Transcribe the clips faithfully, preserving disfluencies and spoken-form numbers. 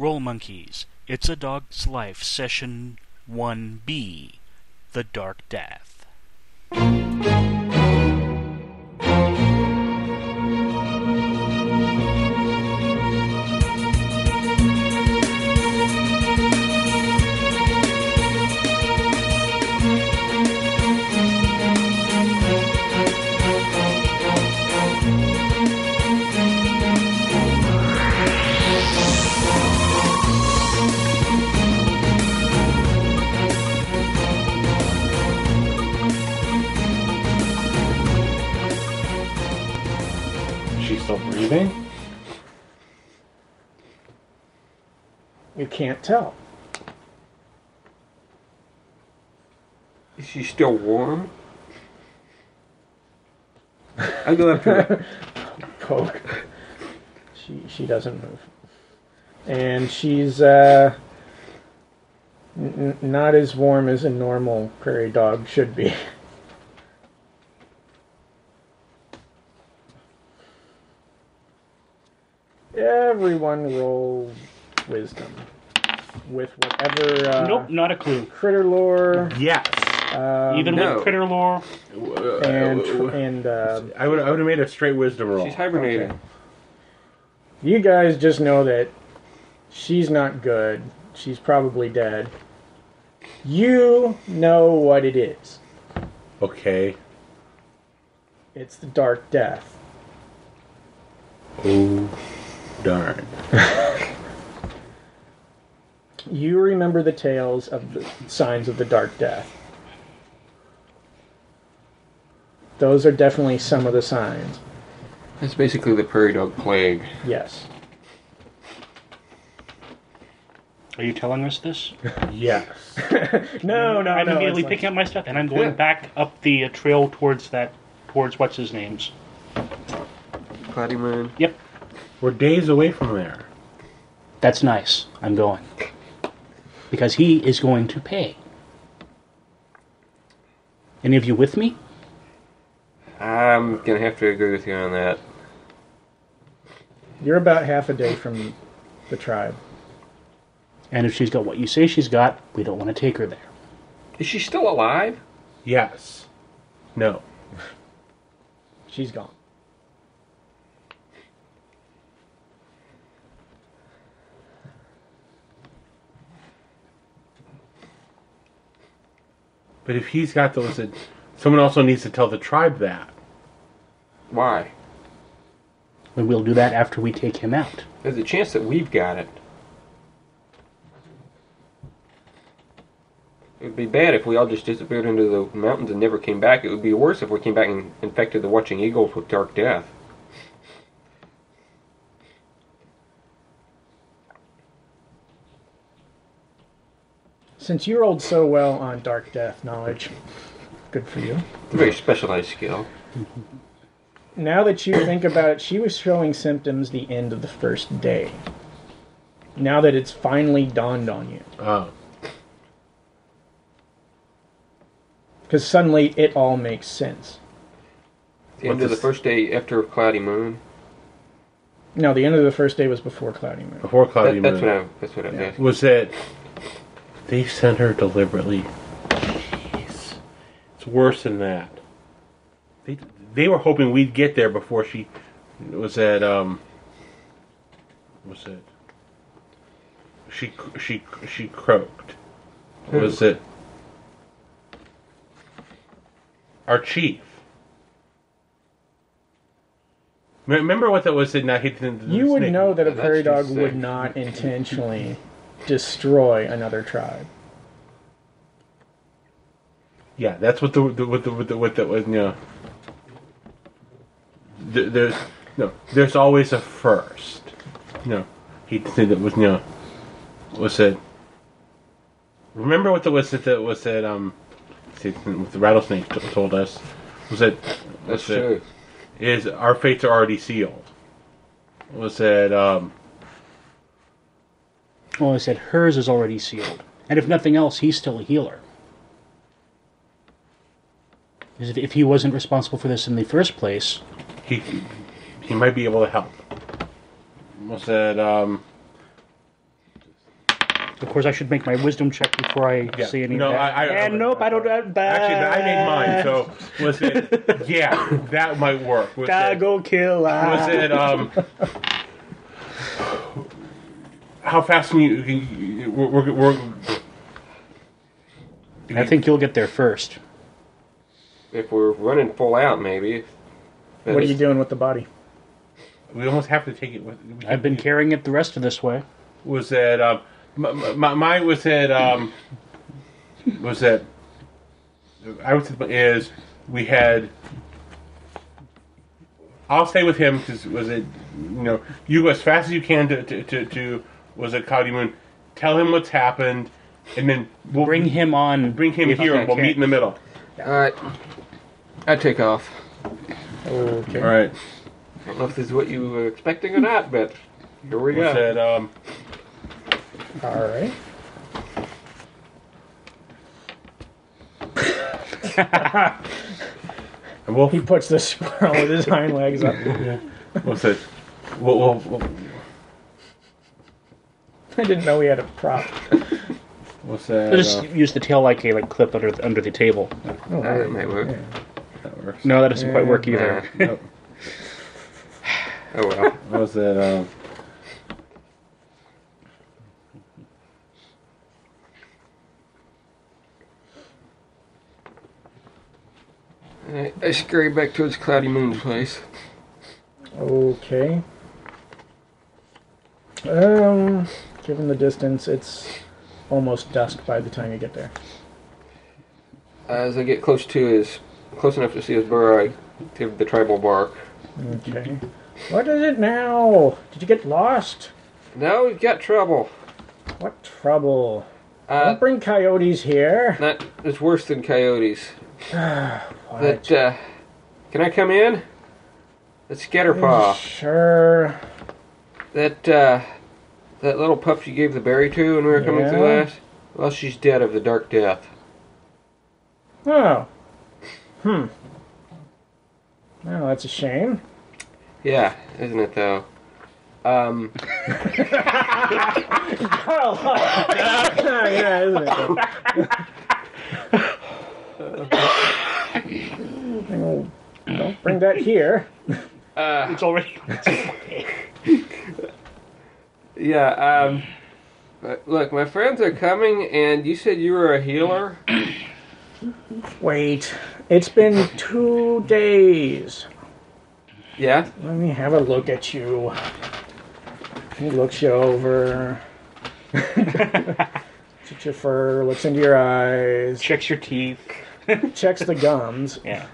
Rolemonkeys, It's a Dog's Life, Session one B, The Dark Death. Breathing. You can't tell. Is she still warm? I go after Coke. She she doesn't move, and she's uh, n- not as warm as a normal prairie dog should be. Everyone roll wisdom with whatever. Uh, nope, not a clue. Critter lore. Yes. Um, Even no. with critter lore. And and uh, I would I would have made a straight wisdom roll. She's hibernating. Okay. You guys just know that she's not good. She's probably dead. You know what it is. Okay. It's the Dark Death. Oh. Darn. You remember the tales of the signs of the Dark Death. Those are definitely some of the signs. That's basically the prairie dog plague. Yes. Are you telling us this? Yes. no, no, I'm no, immediately picking like... up my stuff, and I'm going yeah. back up the uh, trail towards that, towards what's his name's. Cloudy Moon. Yep. We're days away from there. That's nice. I'm going. Because he is going to pay. Any of you with me? I'm going to have to agree with you on that. You're about half a day from the tribe. And if she's got what you say she's got, we don't want to take her there. Is she still alive? Yes. No. She's gone. But if he's got those, someone also needs to tell the tribe that. Why? And we'll do that after we take him out. There's a chance that we've got it. It would be bad if we all just disappeared into the mountains and never came back. It would be worse if we came back and infected the Watching Eagles with Dark Death. Since you rolled so well on Dark Death knowledge, good for you. Very specialized skill. Now that you think about it, she was showing symptoms the end of the first day. Now that it's finally dawned on you. Oh. Because suddenly it all makes sense. The end What's of the first day after Cloudy Moon? No, the end of the first day was before Cloudy Moon. Before Cloudy that, Moon. That's what I, that's what I yeah. asking. Was it... They sent her deliberately. Jeez. It's worse than that. They they were hoping we'd get there before she was at um. Was it? She she she croaked. Who? Was it? Our chief. Remember what that was? Did not hit the. the you would snake. know that a prairie dog sick. would not intentionally. Destroy another tribe. Yeah, that's what the what the what the what that was. No, there's no. There's always a first. No, he did it was no. Was it? Remember what the was it that was it? Um, see, what the rattlesnake told us was it? That's true. Is our fates are already sealed? Was it? Um. Well, I said hers is already sealed. And if nothing else, he's still a healer. If he wasn't responsible for this in the first place... He he might be able to help. Almost said, um... Of course, I should make my wisdom check before I yeah. see any no, of that. I, I, and I, I, nope, I don't... Uh, Actually, I made mine, so was it... yeah, that might work. Was Dago it, killer. Was it... Um, how fast can you... Can you we're, we're, we're, can I think you, you'll get there first. If we're running full out, maybe. But what are you doing with the body? We almost have to take it with... I've been carrying it the rest of this way. Was it... Um, Mine was that, um, was that, I would say, is we had, I'll stay with him because was it, you know, you go as fast as you can to, to, to, to was it Cloudy Moon, tell him what's happened, and then we'll bring him on. Bring him here and we'll meet in the middle. Alright. I take off. Okay. Alright. I don't know if this is what you were expecting or not, but here we go. Was it, um... All right. And we'll he puts the squirrel with his hind legs up. Yeah. What's it? We'll, we'll, we'll. I didn't know we had a prop. What's that? We'll just uh, use the tail like a like clip under the, under the table. Oh, that might work. Yeah. That works. No, that doesn't yeah. quite work either. Nah. Nope. Oh well. What was that? Um, I, I scurry back towards Cloudy Moon's place. Okay. Um, given the distance, it's almost dusk by the time you get there. As I get close to his, close enough to see his burrow, I give the tribal bark. Okay. What is it now? Did you get lost? No, we've got trouble. What trouble? Uh, Don't bring coyotes here. That is worse than coyotes. That, uh, can I come in? That scatterpaw. Sure. That, uh, that little pup you gave the berry to when we were coming yeah. through last? Well, she's dead of the Dark Death. Oh. Hmm. Well, that's a shame. Yeah, isn't it, though? Um. Yeah, isn't it, though? Don't, don't bring that here. Uh, it's already. Yeah. Um, but look, my friends are coming, and you said you were a healer. Wait, it's been two days. Yeah. Let me have a look at you. He looks you over. Looks at your fur. Looks into your eyes. Checks your teeth. Checks the gums. Yeah.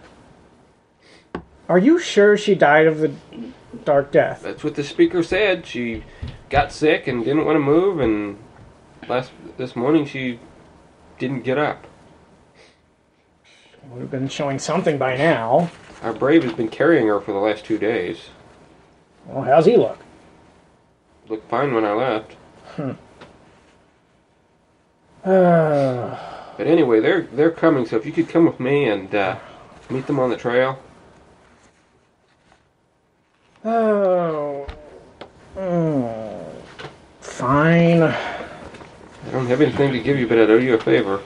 Are you sure she died of the Dark Death? That's what the speaker said. She got sick and didn't want to move, and last this morning she didn't get up. Would have been showing something by now. Our brave has been carrying her for the last two days. Well, how's he look? Looked fine when I left. Hmm. Uh... But anyway, they're they're coming, so if you could come with me and uh, meet them on the trail. Oh. Mm. Fine. I don't have anything to give you, but I'd owe you a favor.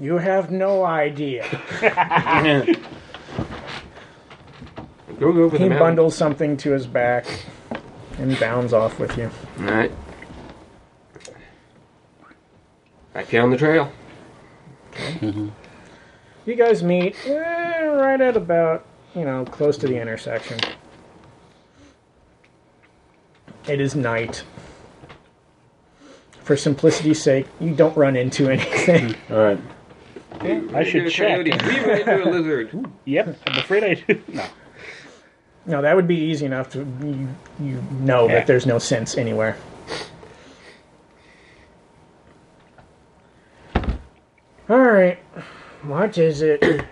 You have no idea. Going over he the bundles something to his back and bounds off with you. All right. Back down the trail. Okay. Mm-hmm. You guys meet eh, right at about, you know, close to the intersection. It is night. For simplicity's sake, you don't run into anything. All right. Yeah, I, I should check. We ran into a lizard. Ooh, yep, I'm afraid I do. No. No, that would be easy enough to you, you know yeah. that there's no sense anywhere. All right, what is it?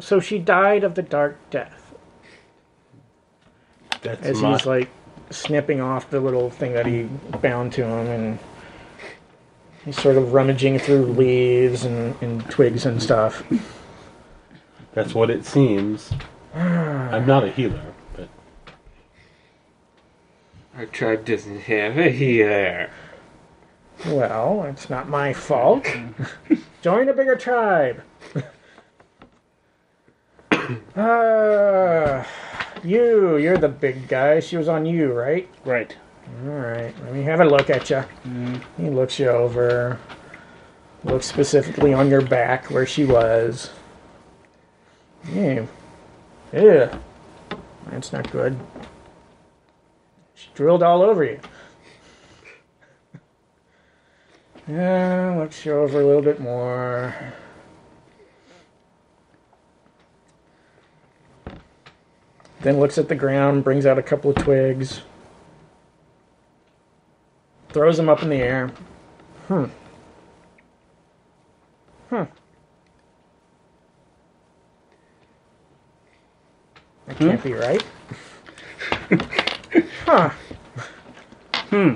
So she died of the Dark Death. That's As my... he's like snipping off the little thing that he bound to him, and he's sort of rummaging through leaves and, and twigs and stuff. That's what it seems. I'm not a healer, but Our tribe doesn't have a healer. Well, it's not my fault. Join a bigger tribe. uh, you, you're the big guy. She was on you, right? Right. All right. Let me have a look at you. Mm. He looks you over. Looks specifically on your back where she was. Ew. Ew. That's not good. She drilled all over you. Yeah, looks you over a little bit more. Then looks at the ground, brings out a couple of twigs. Throws them up in the air. Hmm. Hmm. That can't hmm? be right. Huh. Hmm.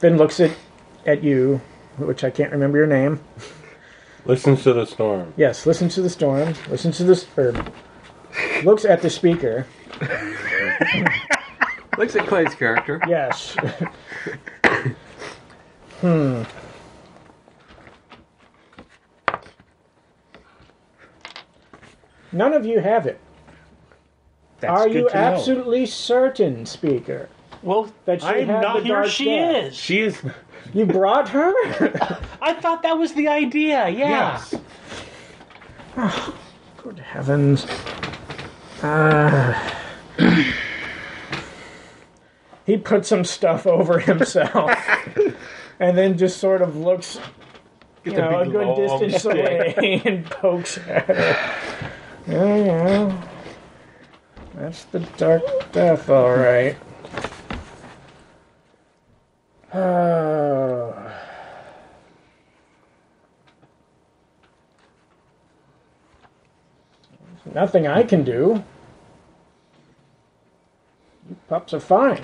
Then looks at, at you, which I can't remember your name. Listens to the storm. Yes, listens to the storm. Listens to the... Or looks at the speaker. Looks at Clay's character. Yes. Hmm. None of you have it. That's Are good you to absolutely know. certain, speaker? Well, that she I'm not here. She death. is. She is. You brought her? I thought that was the idea, yeah. Yes. Oh, good heavens. Uh, he put some stuff over himself and then just sort of looks Get you know, a good distance stick. away and pokes at her. Yeah, yeah. That's the Dark Death, all right. Oh. There's nothing I can do. You pups are fine.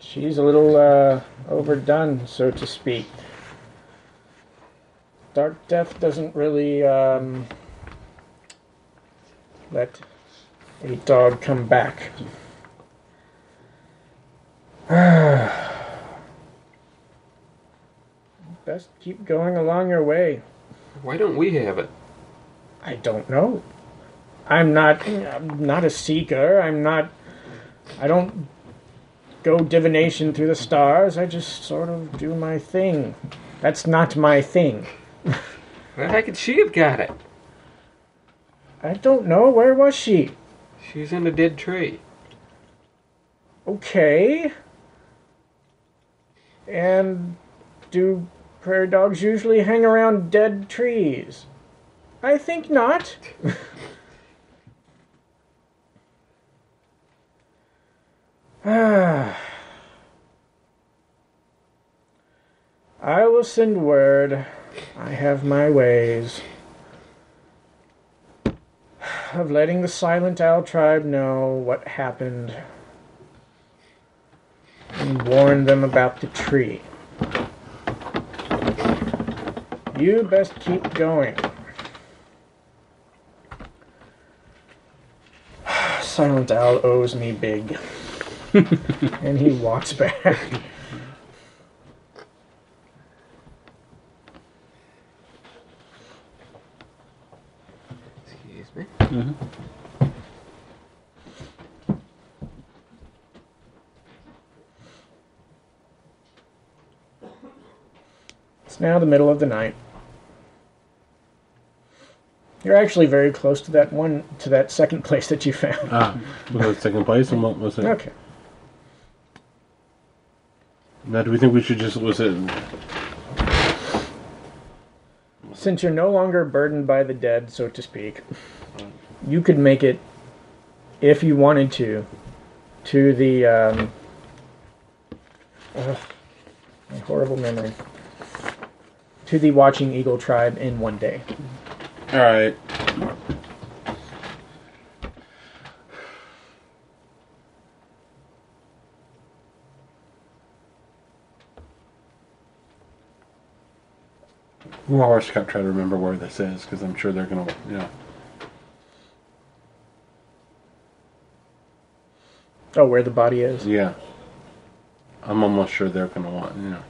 She's a little uh, overdone, so to speak. Dark Death doesn't really um, let a dog come back. Best keep going along your way. Why don't we have it? I don't know. I'm not I'm not a seeker. I'm not I don't go divination through the stars. I just sort of do my thing. That's not my thing. Where the heck could she have got it? I don't know. Where was she? She's in a dead tree. Okay. And do prairie dogs usually hang around dead trees? I think not. I will send word. I have my ways of letting the Silent Owl tribe know what happened. And warn them about the tree. You best keep going. Silent Owl owes me big. And he walks back. Excuse me. Mm-hmm. It's now the middle of the night. You're actually very close to that one, to that second place that you found. Ah, was that second place, and what was it? Okay. Now, do we think we should just was it? Since you're no longer burdened by the dead, so to speak, you could make it, if you wanted to, to the. Um, uh, my horrible memory. To the Watching Eagle Tribe in one day. All right. We'll always try to remember where this is, because I'm sure they're going to, you know. Oh, where the body is? Yeah. I'm almost sure they're going to want, you know.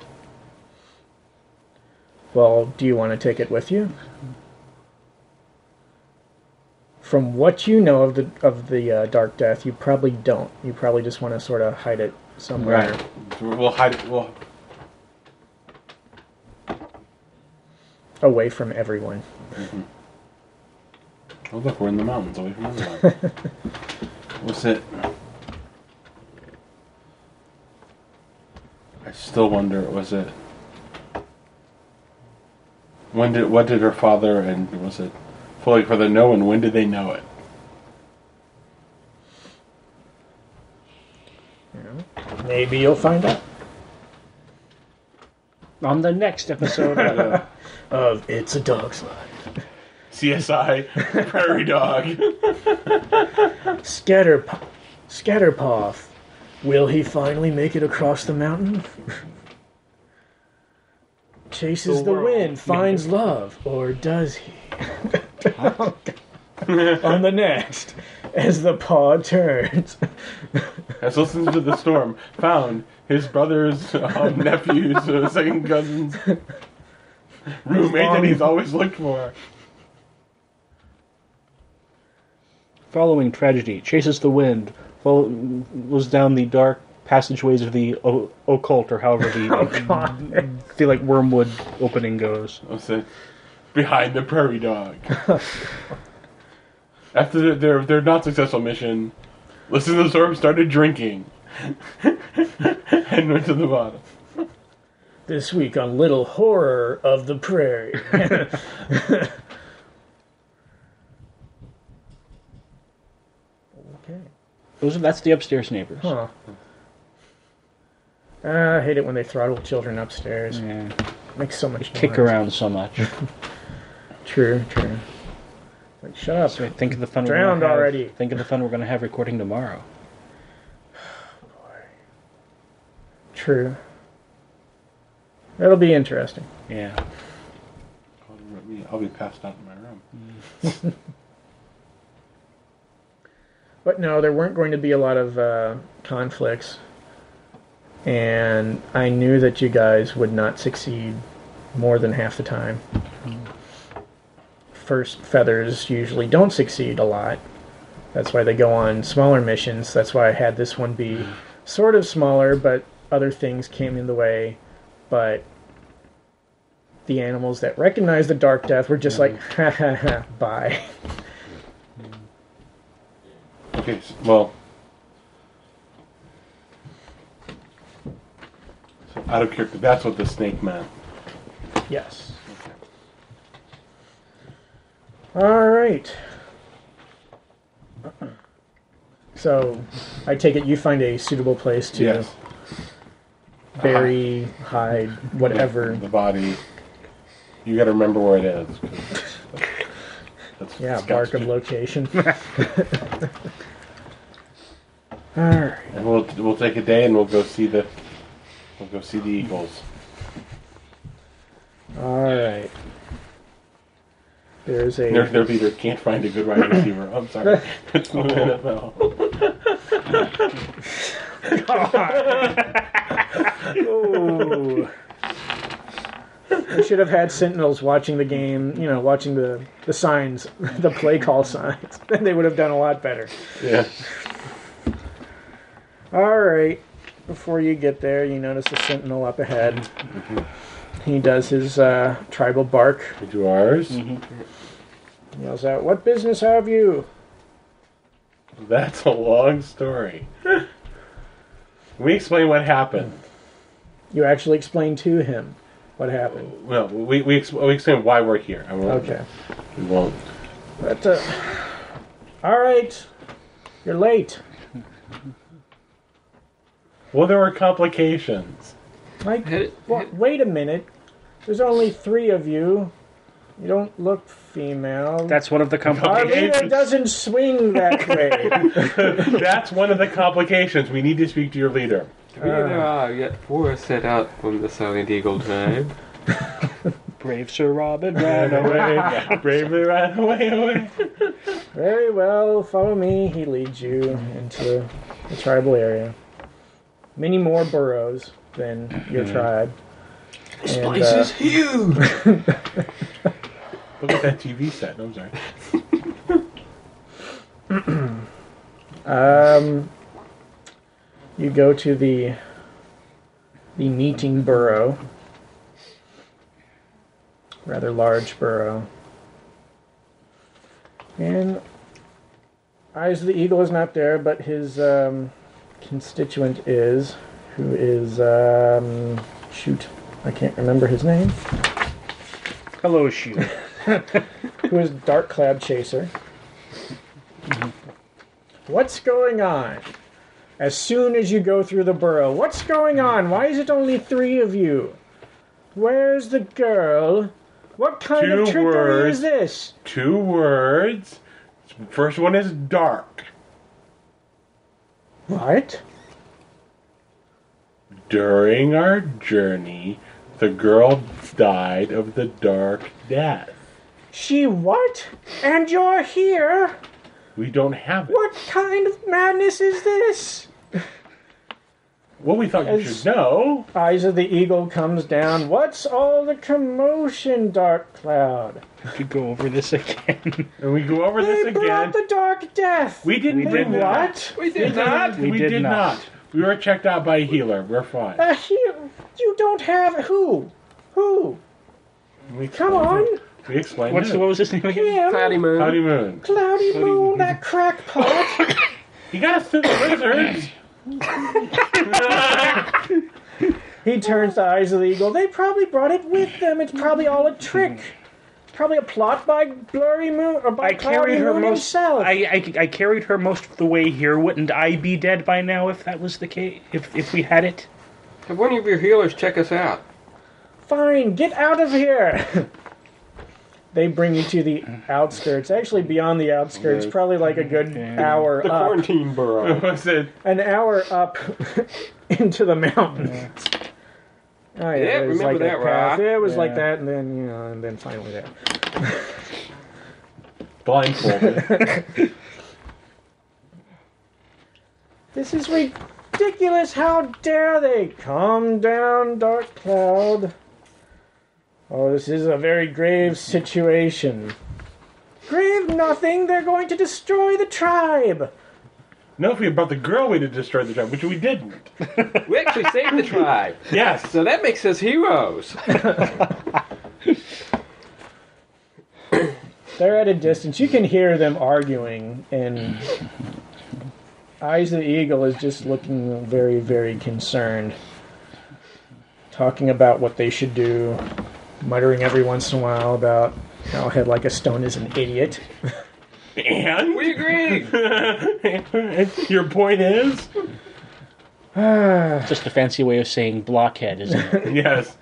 Well, do you want to take it with you? From what you know of the of the uh, Dark Death, you probably don't. You probably just want to sort of hide it somewhere. Right. We'll hide it. We'll... Away from everyone. Mm-hmm. Oh, look, we're in the mountains, away from everyone. We'll sit. I still wonder, was it... When did what did her father and was it fully for the know, and when did they know it? Yeah. Maybe you'll find out on the next episode of, of It's a Dog's Life. C S I Prairie Dog. Scatterp- Scatterpaw. Will he finally make it across the mountain? Chases the, the wind, finds love, or does he? On the next, as the paw turns. As listens to the storm, found his brothers, um, nephews, uh, second cousins, roommate that he's always looked for. Following tragedy, chases the wind, follow, goes down the dark passageways of the o- occult, or however the oh, the like wormwood opening goes. I'll say, behind the prairie dog. After their, their their not successful mission, listen to the storm started drinking, and went to the bottom. This week on Little Horror of the Prairie. Okay, those are, that's the upstairs neighbors. Huh. Uh, I hate it when they throttle children upstairs. Yeah. Makes so much noise. Kick around so much. True, true. Like, shut up. So think of the fun Drowned we're already. Have. Think of the fun we're going to have recording tomorrow. Oh, boy. True. That'll be interesting. Yeah. I'll be passed out in my room. But no, there weren't going to be a lot of uh, conflicts. And I knew that you guys would not succeed more than half the time. First feathers usually don't succeed a lot. That's why they go on smaller missions. That's why I had this one be sort of smaller, but other things came in the way. But the animals that recognized the Dark Death were just like, ha ha ha, bye. Okay, well... Out of character. That's what the snake meant. Yes. Okay. All right. So, I take it you find a suitable place to yes. bury, uh-huh. hide, whatever. The, the body. You got to remember where it is. That's, yeah, bark of location. All right. And we'll we'll take a day and we'll go see the. We'll go see the eagles. All right. There's a... Their, their leader can't find a good wide receiver. I'm sorry. It's the N F L. God. Oh. We should have had sentinels watching the game, you know, watching the, the signs, the play call signs. Then they would have done a lot better. Yeah. All right. Before you get there, you notice a sentinel up ahead. Mm-hmm. He does his uh, tribal bark. We do ours. Mm-hmm. Yells out, "What business have you?" That's a long story. We explain what happened. You actually explain to him what happened. Well, we we, ex- we explain why we're here. I won't, okay. We won't. But, uh, all right. You're late. Well, there were complications. Like, well, wait a minute. There's only three of you. You don't look female. That's one of the complications. Our leader doesn't swing that way. That's one of the complications. We need to speak to your leader. Uh, we there are yet four set out from the Silent Eagle Tribe. Brave Sir Robin ran away, bravely ran away, away. Very well, follow me. He leads you into the tribal area. Many more burrows than your tribe. This and, place uh, is huge! Look at that T V set. No, I'm sorry. um, you go to the the meeting burrow. Rather large burrow. And Eyes of the Eagle is not there, but his um, constituent is, who is, um, shoot, I can't remember his name. Hello, shoot. Who is Dark Clad Chaser. Mm-hmm. What's going on? As soon as you go through the burrow, what's going on? Why is it only three of you? Where's the girl? What kind two of trickery words, is this? Two words. First one is dark. What? During our journey, the girl died of the dark death. She what? And you're here? We don't have it. What kind of madness is this? Well, we thought As you should know. Eyes of the Eagle comes down. What's all the commotion, Dark Cloud? We could go over this again. And we go over they this again. They brought the Dark Death. We didn't. We did what? Not. We did we not. We, we did, did not. not. We were checked out by a healer. We're fine. A healer? You don't have who? Who? We Come on. It. We explained What's it. The, what was his name again? Cloudy Moon. Cloudy Moon. Cloudy Moon, that crackpot. He got us through the lizards. He turns to Eyes of the Eagle. They probably brought it with them. It's probably all a trick. Probably a plot by Blurry Moon or by I Cloudy Moon most, himself. I, I, I carried her most of the way here. Wouldn't I be dead by now if that was the case? If if we had it? Have one of your healers check us out. Fine, get out of here. They bring you to the outskirts, actually beyond the outskirts, probably like a good hour the up. The quarantine burrow. What's it? An hour up into the mountains. Yeah. Oh yeah, yeah remember like that, right? Yeah, it was yeah. like that, and then you know, and then finally there. Blindfolded. This is ridiculous! How dare they? Calm down, Dark Cloud. Oh, this is a very grave situation. Grave nothing! They're going to destroy the tribe! No, if we brought the girl, we'd have destroyed the tribe, which we didn't. We actually saved the tribe. Yes. So that makes us heroes. They're at a distance. You can hear them arguing, and Eyes of the Eagle is just looking very, very concerned. Talking about what they should do. Muttering every once in a while about how Head Like a Stone is an idiot. And? We agree! Your point is? Just a fancy way of saying blockhead, isn't it? Yes.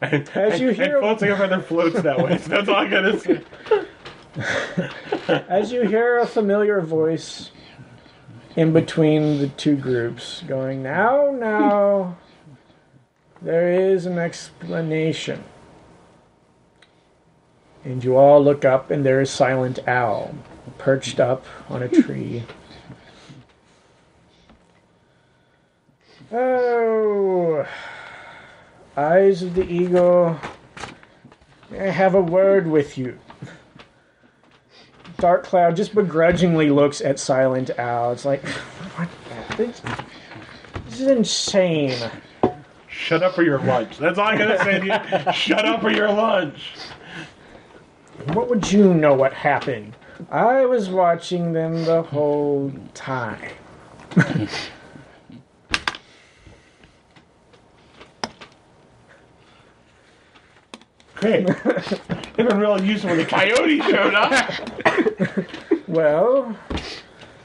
And, As you and, hear... And floating over their floats that way, so that's all I gotta say. As you hear a familiar voice in between the two groups going, now, now... There is an explanation. And you all look up, and there is Silent Owl, perched up on a tree. Oh, Eyes of the Eagle, may I have a word with you? Dark Cloud just begrudgingly looks at Silent Owl. It's like, what? This, this is insane. Shut up for your lunch. That's all I'm going to say to you. Shut up for your lunch. What would you know what happened? I was watching them the whole time. Great. It'd been real useful when the coyote showed up. Well,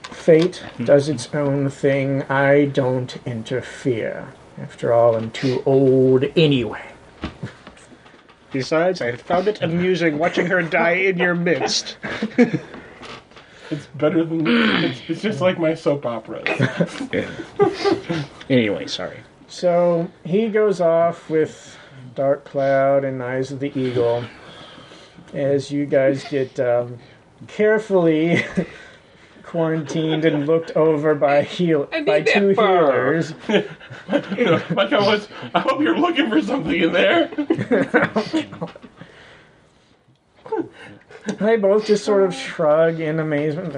fate does its own thing. I don't interfere. After all, I'm too old anyway. Besides, I found it amusing watching her die in your midst. It's better than... It's, it's just like my soap operas. Anyway, sorry. So, he goes off with Dark Cloud and Eyes of the Eagle, as you guys get um, carefully quarantined and looked over by heal by two healers. Like I was, I hope you're looking for something in there. They both just sort of shrug in amazement.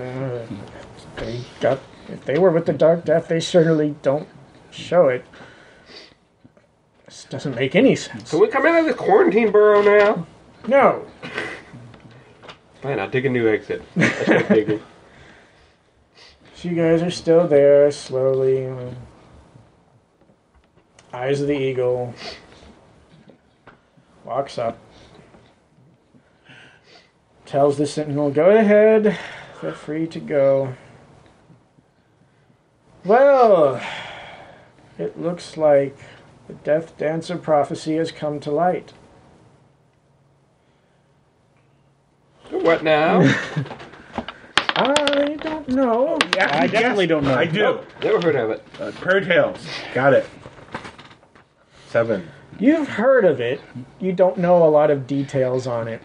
They got, if they were with the Dark Death, they certainly don't show it. This doesn't make any sense. Can we come out of the quarantine burrow now? No. Fine, I'll take a new exit. I should take it. So you guys are still there, slowly. Eyes of the Eagle walks up, tells the sentinel, go ahead, they're free to go. Well, it looks like the Death Dancer prophecy has come to light. What now? I don't know. Yeah, I, I definitely don't know. I do. Oh, never heard of it. Uh, Prayer Tales. Got it. Seven. You've heard of it. You don't know a lot of details on it.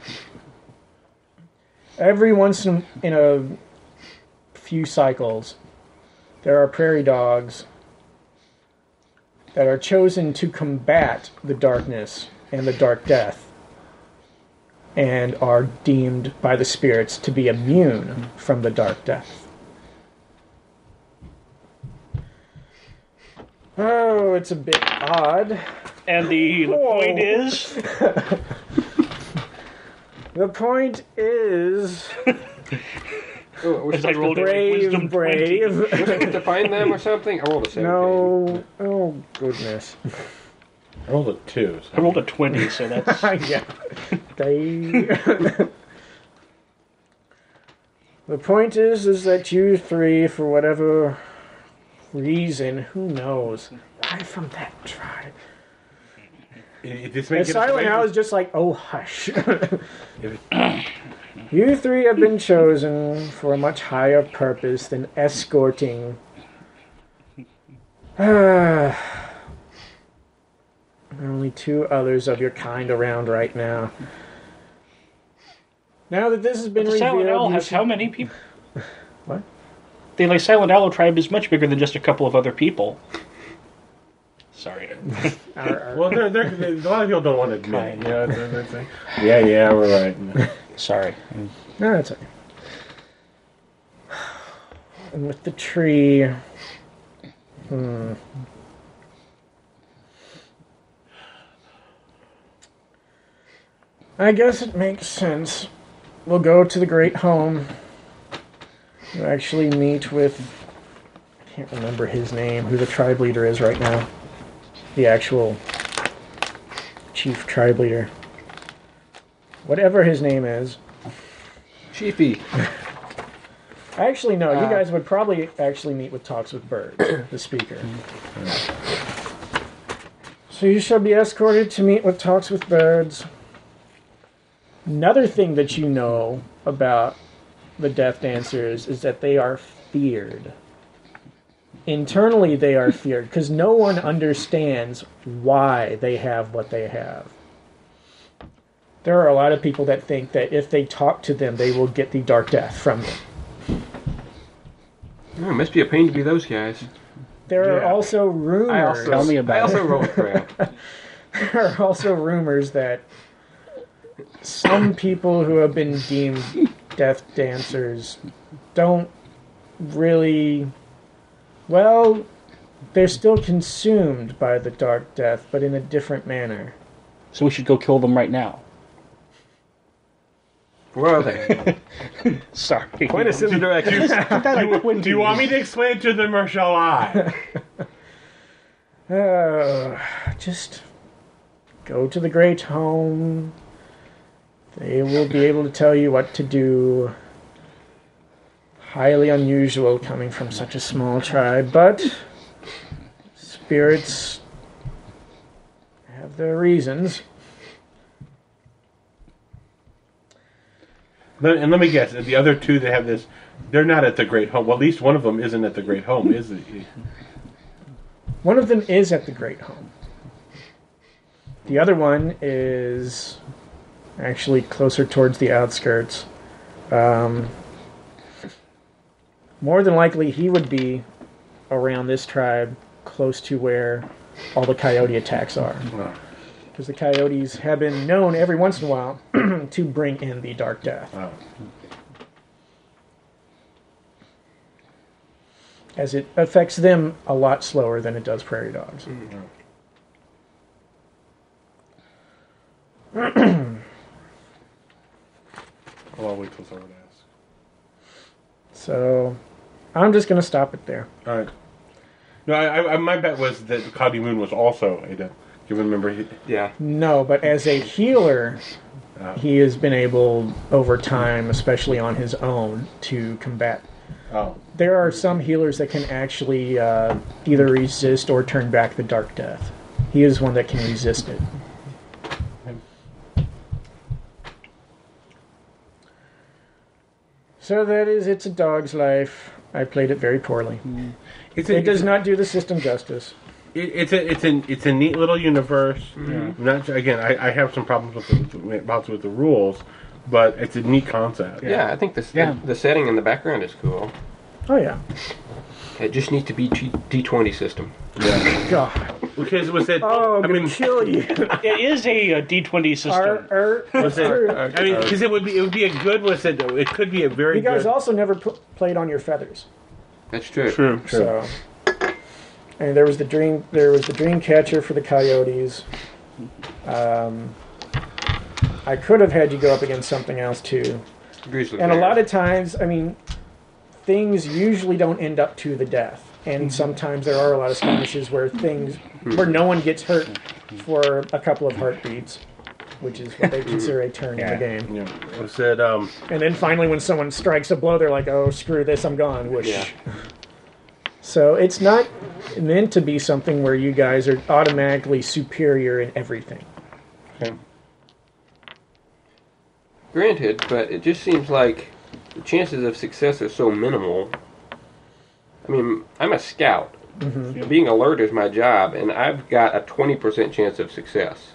Every once in, in a few cycles, there are prairie dogs that are chosen to combat the darkness and the Dark Death, and are deemed by the spirits to be immune from the Dark Death. Oh, it's a bit odd. And the Whoa. point is? The point is... Oh, I rolled brave, brave. Was it to find them or something? I rolled a seventeen. No. Oh, goodness. I rolled a two. So. I rolled a twenty, so that's... yeah. The point is, is that you three, for whatever reason, who knows, why from that tribe? It, it and Silent Owl is just like, oh, hush. You three have been chosen for a much higher purpose than escorting... There are only two others of your kind around right now. Now that this has been revealed... Silent Owl has how many people? What? The like, Silent Owl tribe is much bigger than just a couple of other people. Sorry. Well, they're, they're, they're, a lot of people don't want to admit. You know, they're, they're, they're, yeah, yeah, we're right. No. Sorry. No, that's okay. And with the tree... Hmm... I guess it makes sense. We'll go to the Great Home. We'll actually meet with... I can't remember his name, who the tribe leader is right now. The actual chief tribe leader. Whatever his name is. Chiefy. Actually, no. Uh, you guys would probably actually meet with Talks with Birds, the speaker. So you shall be escorted to meet with Talks with Birds. Another thing that you know about the Death Dancers is that they are feared. Internally, they are feared because no one understands why they have what they have. There are a lot of people that think that if they talk to them, they will get the Dark Death from them. Oh, it must be a pain to be those guys. There yeah. are also rumors. I also, Tell me about I also it. rolled crap. There are also rumors that some people who have been deemed Death Dancers don't really... Well, they're still consumed by the Dark Death, but in a different manner. So we should go kill them right now. Where are they? Sorry. Point us in the direction. do, do you want me to explain it to them or shall I? Oh, just go to the Great Home... They will be able to tell you what to do. Highly unusual coming from such a small tribe, but spirits have their reasons. And let me guess, the other two that have this, they're not at the Great Home. Well, at least one of them isn't at the Great Home, is it? One of them is at the Great Home. The The other one is actually closer towards the outskirts. Um, more than likely, he would be around this tribe, close to where all the coyote attacks are. Because the coyotes have been known every once in a while to bring in the Dark Death. Oh. As it affects them a lot slower than it does prairie dogs. Mm-hmm. Well, I'll wait till someone asks. So, I'm just going to stop it there. All right. No, I, I, my bet was that Cloudy Moon was also a death. You remember? He, yeah. No, but as a healer, uh, he has been able, over time, especially on his own, to combat. Oh. There are some healers that can actually uh, either resist or turn back the Dark Death. He is one that can resist it. So that is It's a Dog's Life. I played it very poorly. Yeah. It's a, it does not do the system justice. It, it's a it's an it's a neat little universe. Mm-hmm. I'm not again. I, I have some problems with the, with the rules, but it's a neat concept. Yeah, yeah I think this yeah. the, the setting in the background is cool. Oh yeah. It just needs to be D twenty system. Yeah. God. Because was it? Oh, I'm I mean, kill you. It is a, a D twenty system. Our, our, was it? Our, I mean, because it would be it would be a good. Was it? It could be a very. You guys good, also never pl- played on your feathers. That's true. True. True. So. And there was the dream. There was the dream catcher for the coyotes. Um, I could have had you go up against something else too. Grizzly and bear. A lot of times, I mean, things usually don't end up to the death. And sometimes there are a lot of skirmishes where things where no one gets hurt for a couple of heartbeats, which is what they consider a turn yeah. in the game. Yeah. Was it, um, and then finally, when someone strikes a blow, they're like, "Oh, screw this! I'm gone." Whoosh. Yeah. So it's not meant to be something where you guys are automatically superior in everything. Okay. Granted, but it just seems like the chances of success are so minimal. I mean, I'm a scout. Mm-hmm. Being alert is my job, and I've got a twenty percent chance of success.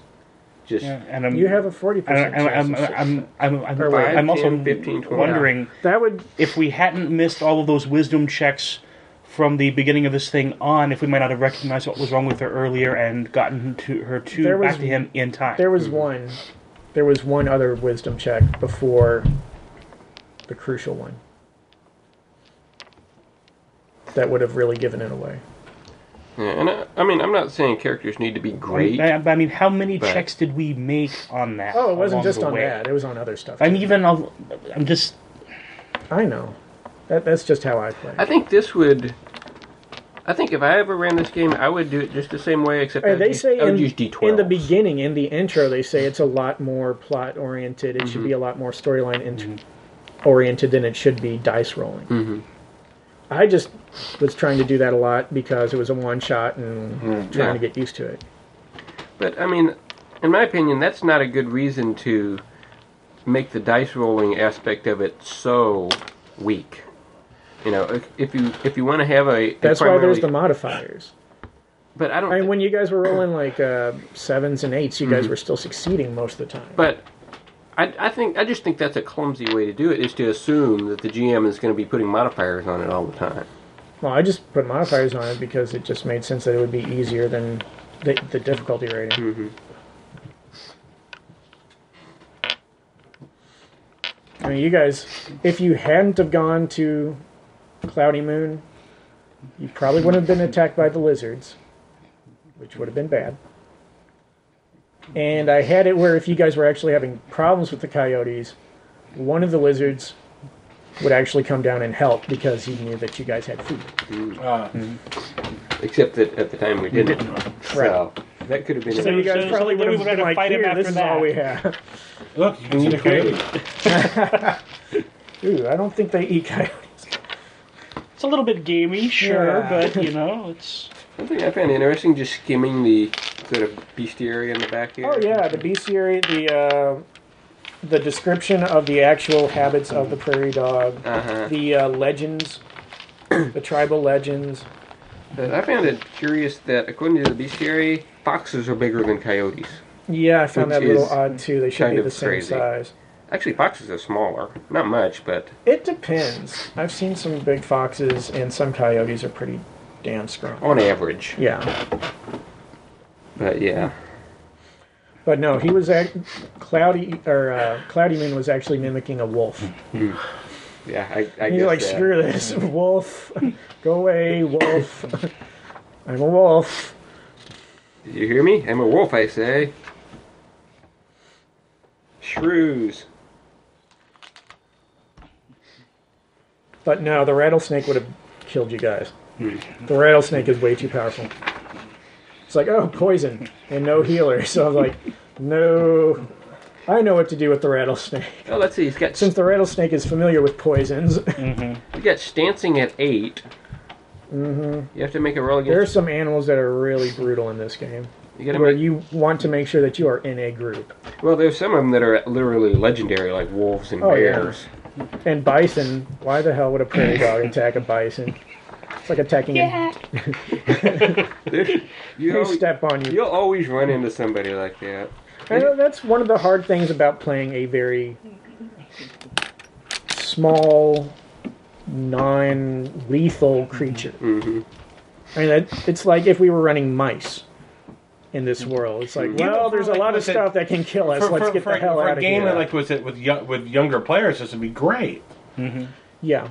Just yeah, and I'm, you have a forty percent chance I'm, of success. I'm, I'm, I'm, I'm, five, I'm also ten, fifteen, twenty wondering that would, if we hadn't missed all of those wisdom checks from the beginning of this thing on, if we might not have recognized what was wrong with her earlier and gotten to her to was, back to him in time. There was mm-hmm. one, there was one other wisdom check before the crucial one that would have really given it away. Yeah, and I, I mean, I'm not saying characters need to be great. I, I mean, how many but... checks did we make on that? Oh, it wasn't just on way? that; it was on other stuff. I'm even. I'll, I'm just. I know. That, that's just how I play. I think this would... I think if I ever ran this game, I would do it just the same way, except I would, they use, say I would in, use D twelve. In the beginning, in the intro, they say it's a lot more plot-oriented. It mm-hmm. should be a lot more storyline-oriented mm-hmm. than it should be dice rolling. Mm-hmm. I just was trying to do that a lot because it was a one-shot and mm-hmm. trying yeah. to get used to it. But, I mean, in my opinion, that's not a good reason to make the dice rolling aspect of it so weak. You know, if you if you want to have a... That's why there's the modifiers. But I don't... I mean, th- when you guys were rolling, like, uh, sevens and eights, you mm-hmm. guys were still succeeding most of the time. But I, I think I just think that's a clumsy way to do it, is to assume that the G M is going to be putting modifiers on it all the time. Well, I just put modifiers on it because it just made sense that it would be easier than the, the difficulty rating. Mm-hmm. I mean, you guys, if you hadn't have gone to... Cloudy Moon, you probably wouldn't have been attacked by the lizards, which would have been bad. And I had it where if you guys were actually having problems with the coyotes, one of the lizards would actually come down and help because he knew that you guys had food. Uh, mm-hmm. Except that at the time we didn't. Right. So that could have been... So, so you guys so probably would have been like, fight him after this that. Is all we have. Look, you can eat a coyote. Ooh, I don't think they eat coyotes. It's a little bit gamey, sure, yeah. but, you know, it's... Something I found interesting, just skimming the sort of bestiary in the back here. Oh, yeah, the bestiary, the uh, the description of the actual habits of the prairie dog, uh-huh. the uh, legends, the tribal legends. But I found it curious that, according to the bestiary, foxes are bigger than coyotes. Yeah, I found that a little odd, too. They should be the same size. Actually, foxes are smaller. Not much, but... It depends. I've seen some big foxes, and some coyotes are pretty damn strong. On average. Yeah. But, yeah. But, no, he was... At Cloudy, or, uh, Cloudy Moon was actually mimicking a wolf. Yeah, I, I He's like, that. Screw this. Wolf. Go away, wolf. I'm a wolf. Did you hear me? I'm a wolf, I say. Shrews. But no, the rattlesnake would have killed you guys. The rattlesnake is way too powerful. It's like, oh, poison and no healer. So I'm like, no, I know what to do with the rattlesnake. Oh, let's see. He's got Since the rattlesnake is familiar with poisons. Mm-hmm. You got stancing at eight. Mm-hmm. You have to make a roll against... There are some animals that are really brutal in this game. You gotta where make... you want to make sure that you are in a group. Well, there's some of them that are literally legendary, like wolves and oh, bears. Yeah. And bison. Why the hell would a prairie dog attack a bison? It's like attacking yeah. a... you always, step on you. You'll always run into somebody like that. I know that's one of the hard things about playing a very small... non-lethal creature. Mm-hmm. I mean, it's like if we were running mice in this world. It's like, well, there's a lot of stuff that can kill us. For, Let's for, get for, the hell for out of here. For a game like was it with young, with younger players, this would be great. Mm-hmm. Yeah.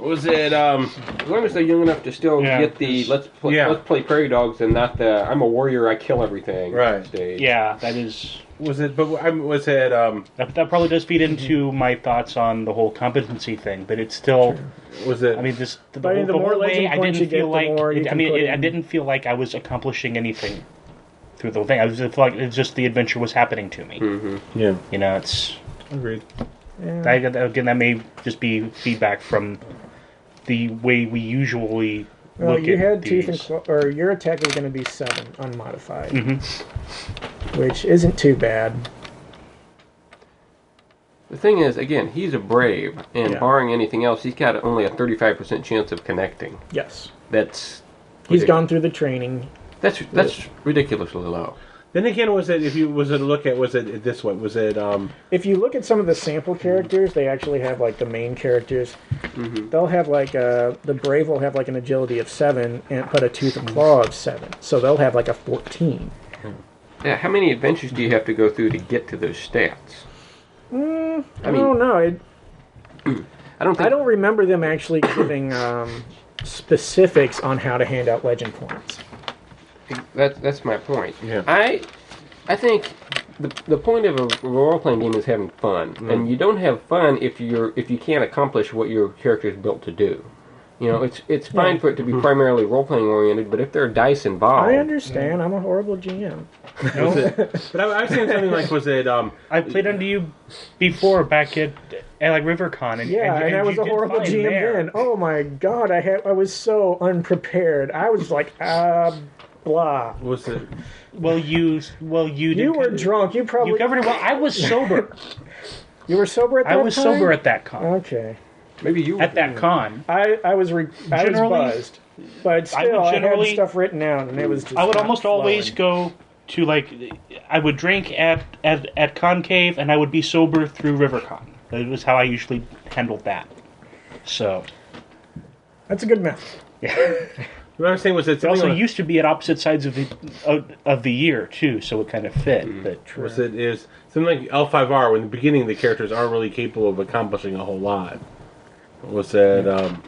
Was it um, as long as they're young enough to still yeah. get the let's play, yeah. let's play prairie dogs and not the I'm a warrior I kill everything right stage. Yeah, that is was it. But was it um, that, that probably does feed into mm-hmm. my thoughts on the whole competency thing. But it's still sure. was it. I mean, this the, but the, the, the more way I didn't feel like it, I mean it, I didn't feel like I was accomplishing anything through the whole thing. I was just like it's just the adventure was happening to me. Mm-hmm. Yeah, you know it's agreed. Yeah. I, again, that may just be feedback from the way we usually well, look you at had these. Teeth and clo- or your attack is going to be seven unmodified, mm-hmm. which isn't too bad. The thing is, again, he's a brave, and yeah. barring anything else, he's got only a thirty-five percent chance of connecting. Yes, that's ridiculous. He's gone through the training. That's that's ridiculously low. Then again, was it if you was it a look at was it this way was it um? If you look at some of the sample characters, they actually have like the main characters. Mm-hmm. They'll have like a, the brave will have like an agility of seven and put a tooth and claw of seven, so they'll have like a fourteen. Yeah, how many adventures do you have to go through to get to those stats? Mm, I, I mean, don't know. It, I don't. Think I don't remember them actually giving um, specifics on how to hand out legend points. That's that's my point. Yeah. I I think the the point of a role playing game is having fun, mm-hmm. and you don't have fun if you're if you can't accomplish what your character is built to do. You know, it's it's fine yeah. for it to be mm-hmm. primarily role playing oriented, but if there are dice involved, I understand. Mm-hmm. I'm a horrible G M. No? it, but I, I've seen something like was it? Um, I played under you before back at. And like RiverCon, and yeah, and, and, and I was a horrible G M then. Oh my god, I had I was so unprepared. I was like, uh... blah. Was it? Well, you, well, you. You were drunk. You probably. You covered it well. I was sober. You were sober at that. I was time? sober at that con. Okay. Maybe you. Were at that con. I I was re- I was buzzed, but still I, I had stuff written down, and it was. Just I would almost flowing. always go to like I would drink at at at Concave, and I would be sober through RiverCon. That was how I usually handled that. So. That's a good method. Yeah. What I was saying was it also like, used to be at opposite sides of the of the year too, so it kind of fit. Mm-hmm. But was it is something like L five R when in the beginning the characters aren't really capable of accomplishing a whole lot. Was that? Um,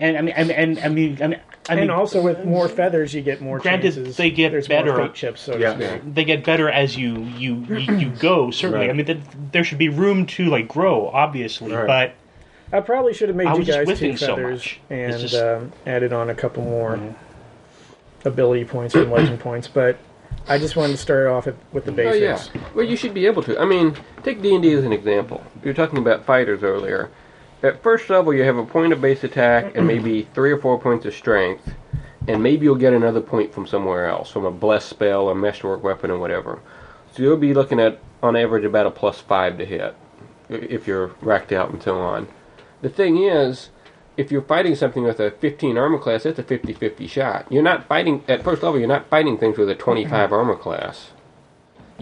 and I mean, I mean, and I mean, I mean, I mean, and also with more feathers, you get more. Granted, chances. they get There's better. More chips, so yeah. yeah, they get better as you you you, you go. Certainly, right. I mean, the, there should be room to like grow, obviously, right. but. I probably should have made you guys two feathers so and just... um, added on a couple more mm-hmm. ability points and legend points, but I just wanted to start off with the basics. Oh, yeah. Well, you should be able to. I mean, take D and D as an example. You were talking about fighters earlier. At first level, you have a point of base attack and maybe three or four points of strength, and maybe you'll get another point from somewhere else, from a blessed spell, a masterwork weapon, or whatever. So you'll be looking at, on average, about a plus five to hit, if you're racked out and so on. The thing is, if you're fighting something with a fifteen armor class, that's a fifty-fifty shot. You're not fighting, at first level, you're not fighting things with a twenty-five armor class.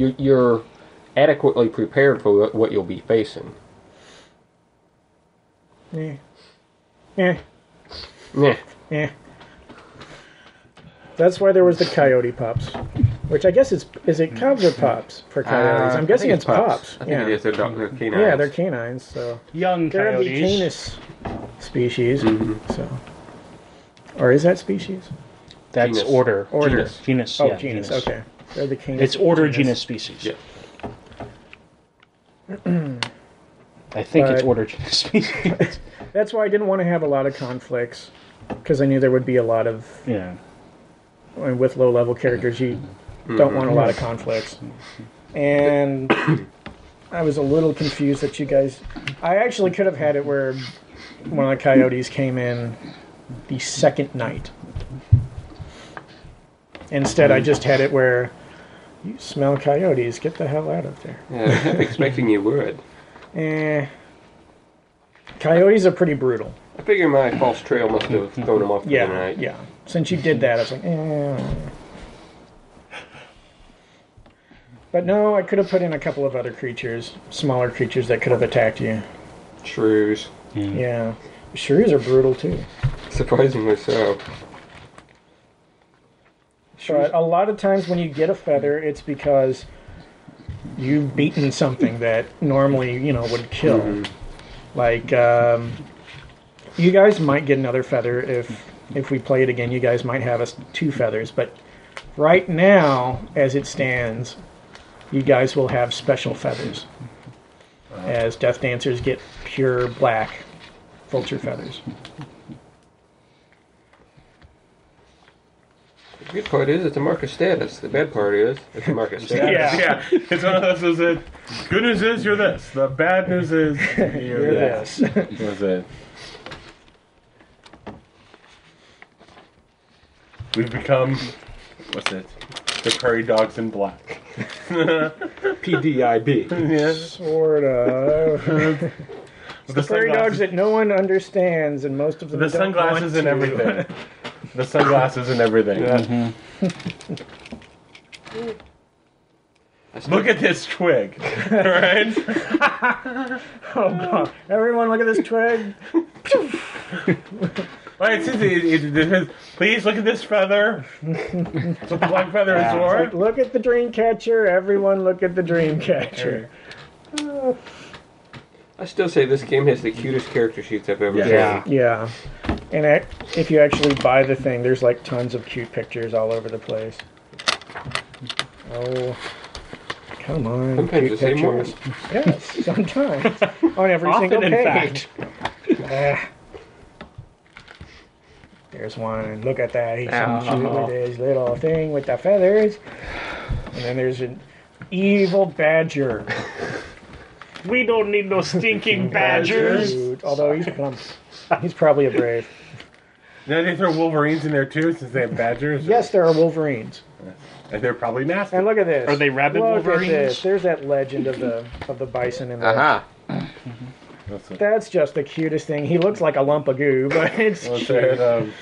you're, you're adequately prepared for what you'll be facing. Yeah. Yeah. Yeah. Yeah. That's why there was the coyote pops, which I guess is is it cubs or pops for coyotes? Uh, I'm guessing it's, it's pops. pops. I think yeah. it is. They're, they're canines. Yeah, they're canines. So young they're coyotes. They're a canis species. Mm-hmm. So, or is that species? That's genus. order. Order. Genus. genus. Oh, yeah, genus. genus. Okay. They're the canis. It's order, genus, genus species. Yeah. I think but, it's order, genus species. That's why I didn't want to have a lot of conflicts, because I knew there would be a lot of yeah. I mean, with low-level characters, you don't mm-hmm. want a lot of conflicts. And I was a little confused that you guys... I actually could have had it where one of the coyotes came in the second night. Instead, I just had it where, you smell coyotes, get the hell out of there. Yeah, I was not expecting you would. Eh. Coyotes are pretty brutal. I figure my false trail must have thrown him off yeah, for the night. Yeah, yeah. Since you did that, I was like, eh. But no, I could have put in a couple of other creatures, smaller creatures that could have attacked you. Shrews. Mm. Yeah. Shrews are brutal, too. Surprisingly so. But a lot of times when you get a feather, it's because you've beaten something that normally, you know, would kill. Mm-hmm. Like, um, you guys might get another feather if... If we play it again, you guys might have us two feathers. But right now, as it stands, you guys will have special feathers. As Death Dancers get pure black vulture feathers. The good part is it's a mark of status. The bad part is it's a mark of status. yeah. yeah, it's one of those. That good news is you're this. The bad news is you're, you're this. this. That's it. We've become, what's it? The Prairie Dogs in Black. P D I B. Yeah. Sort of. the, the Prairie Dogs that no one understands, and most of them the don't sunglasses want to. And everything. The sunglasses and everything. Yeah. Mm-hmm. Look at this twig, right? Oh God! Everyone, look at this twig. Well, it's, it's, it's, it's, please look at this feather. That's what the black feather is for. Like, look at the dream catcher. Everyone look at the dream catcher. Uh, I still say this game has the cutest character sheets I've ever yeah. seen. Yeah. Yeah. And I, if you actually buy the thing, there's like tons of cute pictures all over the place. Oh, come on. Sometimes cute pictures. Yes, sometimes. On every Often, single page. In fact. uh, There's one. Look at that. He's cute with his little thing with the feathers. And then there's an evil badger. We don't need no stinking badgers. Dude, although he's plump. He's probably a brave. Now they throw wolverines in there too since they have badgers? Yes, or? There are wolverines. And they're probably nasty. And look at this. Are they rabid look wolverines? At this. There's that legend of the of the bison in there. Uh-huh. Mm-hmm. That's, That's just the cutest thing. He looks like a lump of goo, but it's well, cute. It, um,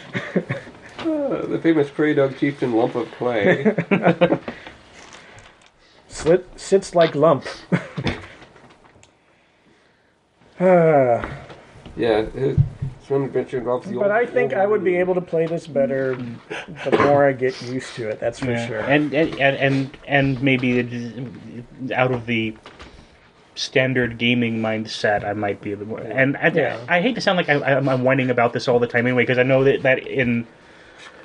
uh, the famous prairie dog chieftain lump of clay. Slit, sits like lump. uh, yeah, it's one adventure involves the but old... But I think I would be able to play this better the more I get used to it, that's for yeah. sure. And, and, and, and maybe out of the... standard gaming mindset, I might be a bit more. And I, yeah. I, I hate to sound like I, I'm, I'm whining about this all the time anyway, because I know that, that in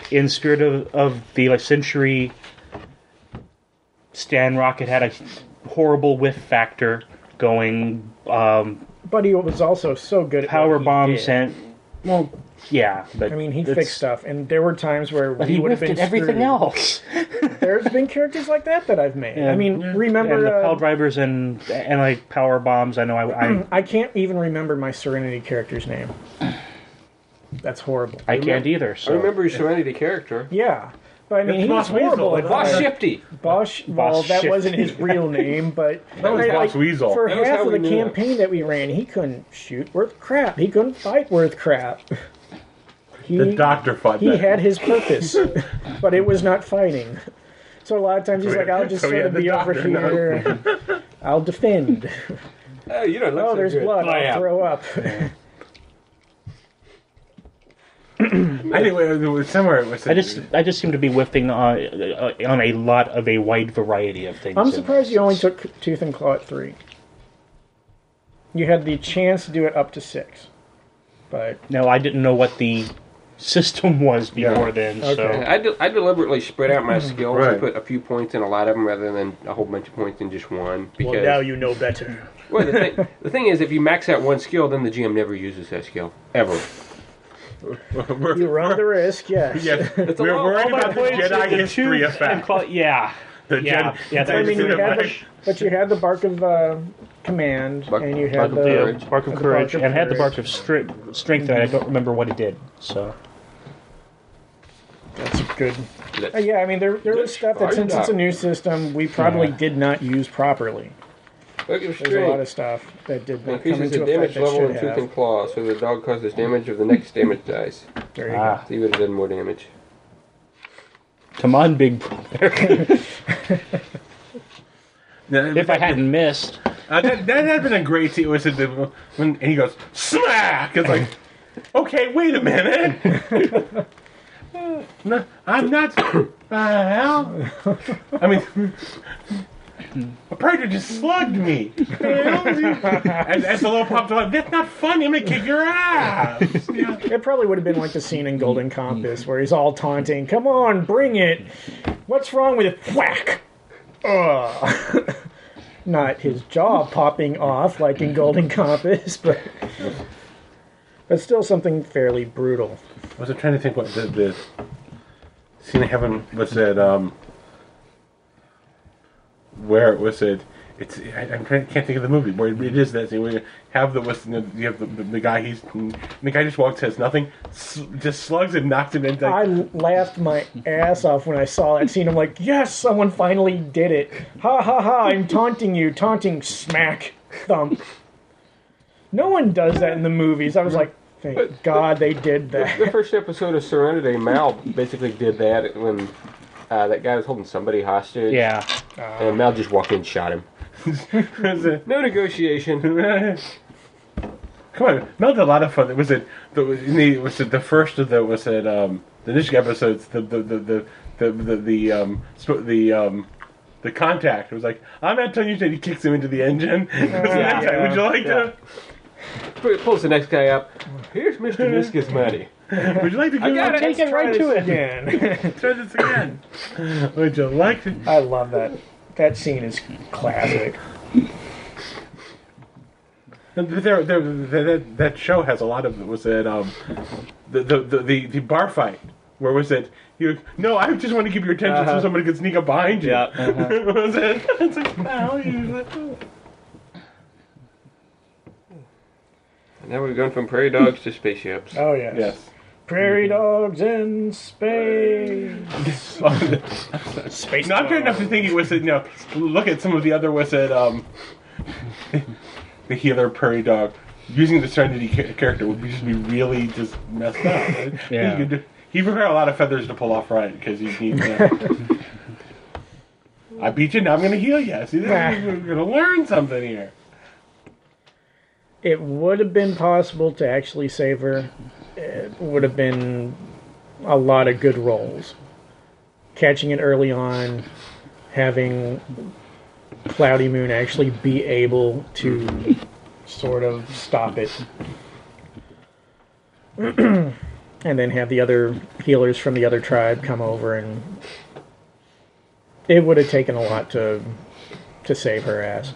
in spirit of, of the like, century, Stan Rocket had a horrible whiff factor going. Um, but he was also so good at power bombs and well, yeah. But I mean, he fixed stuff, and there were times where we would have been everything screwed. Else. There's been characters like that that I've made. Yeah. I mean, remember and the uh, pile drivers and and like power bombs. I know I, I I can't even remember my Serenity character's name. That's horrible. I, I remember, can't either. So. I remember your Serenity character. Yeah, but I mean, he was horrible. At Boss Shifty. Boss. Well, that wasn't his real name, but that was Boss Weasel. For half of the campaign that we ran, he couldn't shoot worth crap. He couldn't fight worth crap. He, the doctor fought. He had his purpose, but it was not fighting. So a lot of times he's like, I'll just so sort of be over here. And I'll defend. Hey, you don't look oh, so there's good. Blood. Fly I'll out. Throw up. Yeah. Anyway, somewhere it was. I just, I just seem to be whiffing on, on a lot of a wide variety of things. I'm surprised you only took Tooth and Claw at three. You had the chance to do it up to six, but no, I didn't know what the system was before yeah. then. Okay. So I, de- I deliberately spread out my skills right. and put a few points in a lot of them rather than a whole bunch of points in just one. Because, well, now you know better. Well, the, thi- the thing is, if you max out one skill, then the G M never uses that skill ever. We're, you run the risk, yes. yes. It's we're long, worried about the Jedi history effect. Call, yeah. The yeah. Jedi yeah, I mean, you had the, but you had the Bark of uh, Command, bark, and you had the, the, the Bark of Courage, and I had the Bark of stri- Strength, mm-hmm. and I don't remember what it did, so... That's good. Uh, yeah, I mean, there there was stuff that, since it's a new system, we probably yeah. did not use properly. There's a lot of stuff that did not increases come into the damage level in Tooth and Claw, so the dog causes damage of the next damage dice. There you ah. go. So you would have done more damage. Come on, big brother. If I hadn't missed. Uh, that, that had been a great scene. When he goes, smack! It's like, okay, wait a minute. uh, no, I'm not... Uh, I mean... A predator just slugged me. as, as the little popped up, that's not funny. I'm gonna kick your ass. Yeah. It probably would have been like the scene in Golden Compass where he's all taunting, "Come on, bring it! What's wrong with it?" Whack! Ugh. Not his jaw popping off like in Golden Compass, but but still something fairly brutal. I was trying to think what the, the scene in heaven was that. Um, Where was it? It's I, I'm trying. Can't think of the movie where it is that scene where you have the you have the, the, the guy he's the guy just walks says nothing, sl- just slugs and knocks him into. I laughed my ass off when I saw that scene. I'm like, yes, someone finally did it! Ha ha ha! I'm taunting you, taunting, smack, thump. No one does that in the movies. I was like, thank but God the, they did that. The, the first episode of Serenity, Mal basically did that when. Uh, that guy was holding somebody hostage. Yeah. Uh, and Mal just walked in and shot him. No negotiation. Come on, Mal did a lot of fun. Was it the was the, was it the first of the was it um the Nishka episodes the the the the the the, the um the um the contact it was like I'm not telling you that he kicks him into the engine. Uh, yeah, yeah, would you like yeah. to? Pulls the next guy up. Here's Mister Nishka's money. Would you like to do it? Take it right to it again. Try this again. Would you like to? I love that. That scene is classic. there, there, there, that, that show has a lot of. Was it um, the, the the the the bar fight? Where was it? You no, I just want to keep your attention uh-huh. so somebody could sneak up behind you. Yeah. Uh-huh. Was it? It's like now you. And now we've gone from prairie dogs to spaceships. Oh yes. Yes. Prairie dogs in space. Space. Not good enough to think it was. You know, look at some of the other was it um, the healer prairie dog using the Serenity character would just be really just messed up. Right? Yeah. He, could, he required a lot of feathers to pull off right because he needs. Uh, I beat you. Now I'm going to heal you. See, this we're going to learn something here. It would have been possible to actually save her. It would have been a lot of good rolls. Catching it early on, having Cloudy Moon actually be able to sort of stop it. And then have the other healers from the other tribe come over and... It would have taken a lot to to save her ass.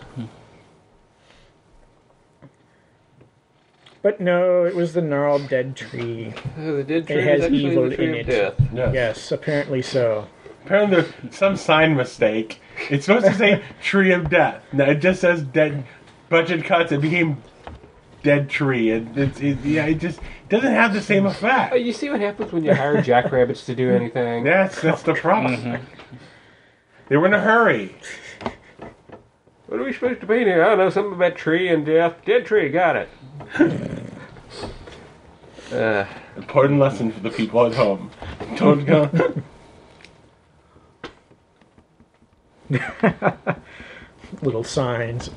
But no, it was the gnarled dead tree. Oh, the dead tree. It has actually evil the tree in it. Death. Yes. Yes, apparently so. Apparently, there's some sign mistake. It's supposed to say "tree of death." No, it just says "dead." Budget cuts. It became "dead tree," and it, it, it, yeah, it just doesn't have the same effect. Oh, you see what happens when you hire jackrabbits to do anything? That's that's the problem. Mm-hmm. They were in a hurry. What are we supposed to be here? I don't know. Something about tree and death. Dead tree. Got it. uh, Important lesson for the people at home. Don't go. Little signs.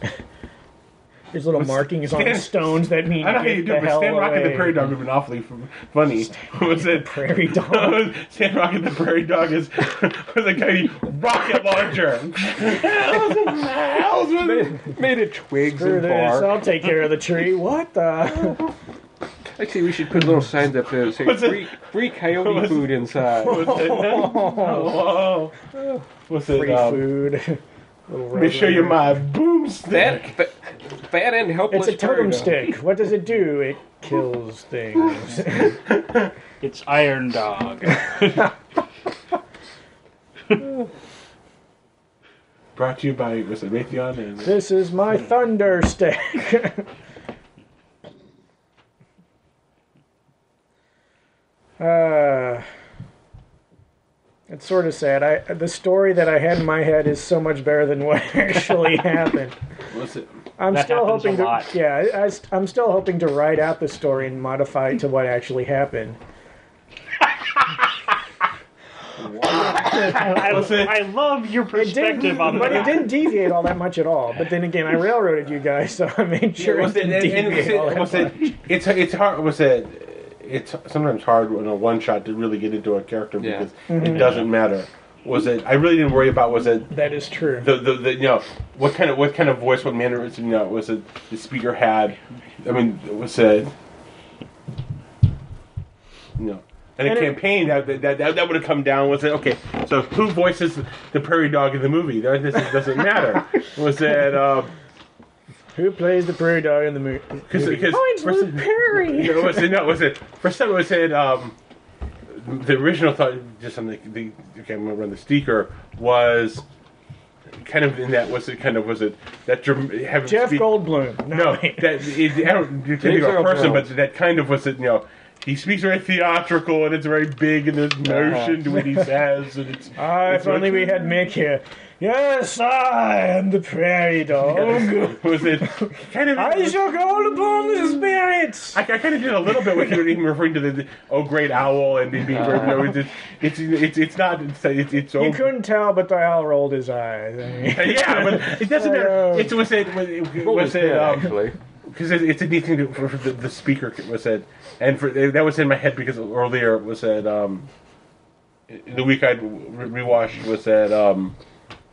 There's little markings on stones that mean I know how you do it, but Stan Rock and the Prairie Dog would have been awfully funny. What's it? Prairie Dog? Stan Rock and the Prairie Dog is a guy rocket launcher. Made, made of twigs Screw and bark. I'll take care of the tree. What the? Actually, we should put little signs up there that say free, free coyote food inside. What's it? Oh. Oh. What's it? Free um, food. Let me show you my boomstick. Fat, fat and helpless. It's a totem stick. What does it do? It kills things. It's Iron Dog. Brought to you by Mister Raytheon. And this is my thunder stick. uh... It's sort of sad. I, the story that I had in my head is so much better than what actually happened. Listen, I'm that still hoping to, lot. Yeah, I, I'm still hoping to write out the story and modify it to what actually happened. I, I love your perspective on that. But it didn't deviate all that much at all. But then again, I railroaded you guys, so I made sure yeah, it didn't deviate all that much. It, it's, it's hard. Was it... It's sometimes hard in a one shot to really get into a character because yeah. mm-hmm. it doesn't matter. Was it? I really didn't worry about. Was it? That is true. The the, the you know what kind of what kind of voice, what manner is you know was it the speaker had? I mean, was it? You know, and, and a campaign it, that that that would have come down. Was it okay? So who voices the prairie dog in the movie? This doesn't matter. Was it? Um, Who plays the prairie dog in the movie? Because mine's Luke Perry. You know, was it, no, was it? First time was it? Um, the original thought, just on the, the okay, I'm gonna run the speaker was kind of in that. Was it kind of was it that having Jeff speak, Goldblum? No, no that is, I don't you're thinking of a person, but that kind of was it. You know, he speaks very theatrical and it's very big and there's motion to what he says. And it's, ah, it's if only we had Mick here. Yes, I am the prairie dog. Was it kind of? I shall go upon the spirits. I, I kind of did a little bit with you, even referring to the, the oh great owl and being uh, no, it's, it's it's it's not it's it's. it's you old. Couldn't tell, but the owl rolled his eyes. I mean. Yeah, but it doesn't matter. It was it was it, was it um, actually. Because it, it's a neat thing to, for the, the speaker was said, and for that was in my head because earlier it was said. Um, the week I re- rewatched was that. Um,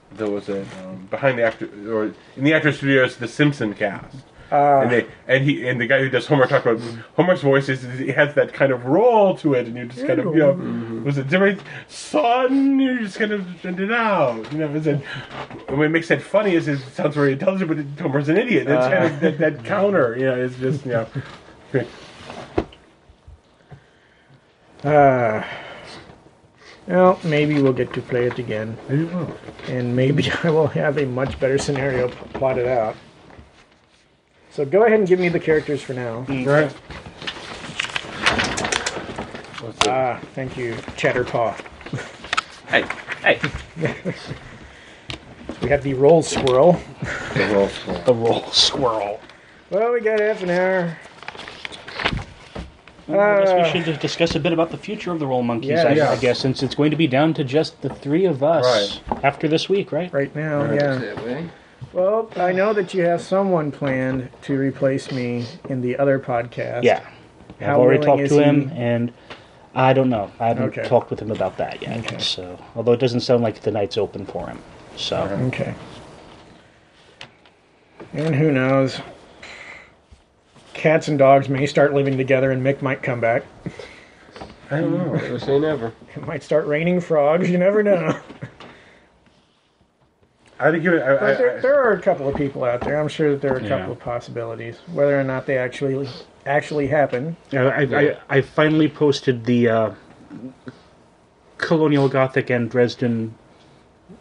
There was a um, behind the actor or in the actor studios, the Simpson cast, uh, and they and he and the guy who does Homer talked about Homer's voice is it has that kind of roll to it, and you just kind of you know mm-hmm. was it different son? You just kind of send it out, you know. Is it and what makes that funny is it sounds very intelligent, but it, Homer's an idiot. That's uh, kind of that, that counter, you know. It's just you know. Ah. uh. Well, maybe we'll get to play it again. Maybe we will. And maybe I will have a much better scenario p- plotted out. So go ahead and give me the characters for now. Mm-hmm. All right. What's ah, it? Thank you, Chatterpaw. Hey, hey. We have the roll squirrel. The roll squirrel. The roll squirrel. Well, we got half an hour. Well, I guess we should discuss a bit about the future of the Rolemonkeys, yeah, I, yeah. I guess, since it's going to be down to just the three of us right. after this week, right? Right now, right. yeah. Well, I know that you have someone planned to replace me in the other podcast. Yeah. How I've already talked to him, he? and I don't know. I haven't okay. talked with him about that yet. Okay. So, although it doesn't sound like the night's open for him. So right. Okay. And who knows? Cats and dogs may start living together, and Mick might come back. I don't know. I say never. It might start raining frogs. You never know. I think it, I, I, there, there are a couple of people out there. I'm sure that there are a yeah. couple of possibilities, whether or not they actually actually happen. Yeah, I, I, I finally posted the uh, Colonial Gothic and Dresden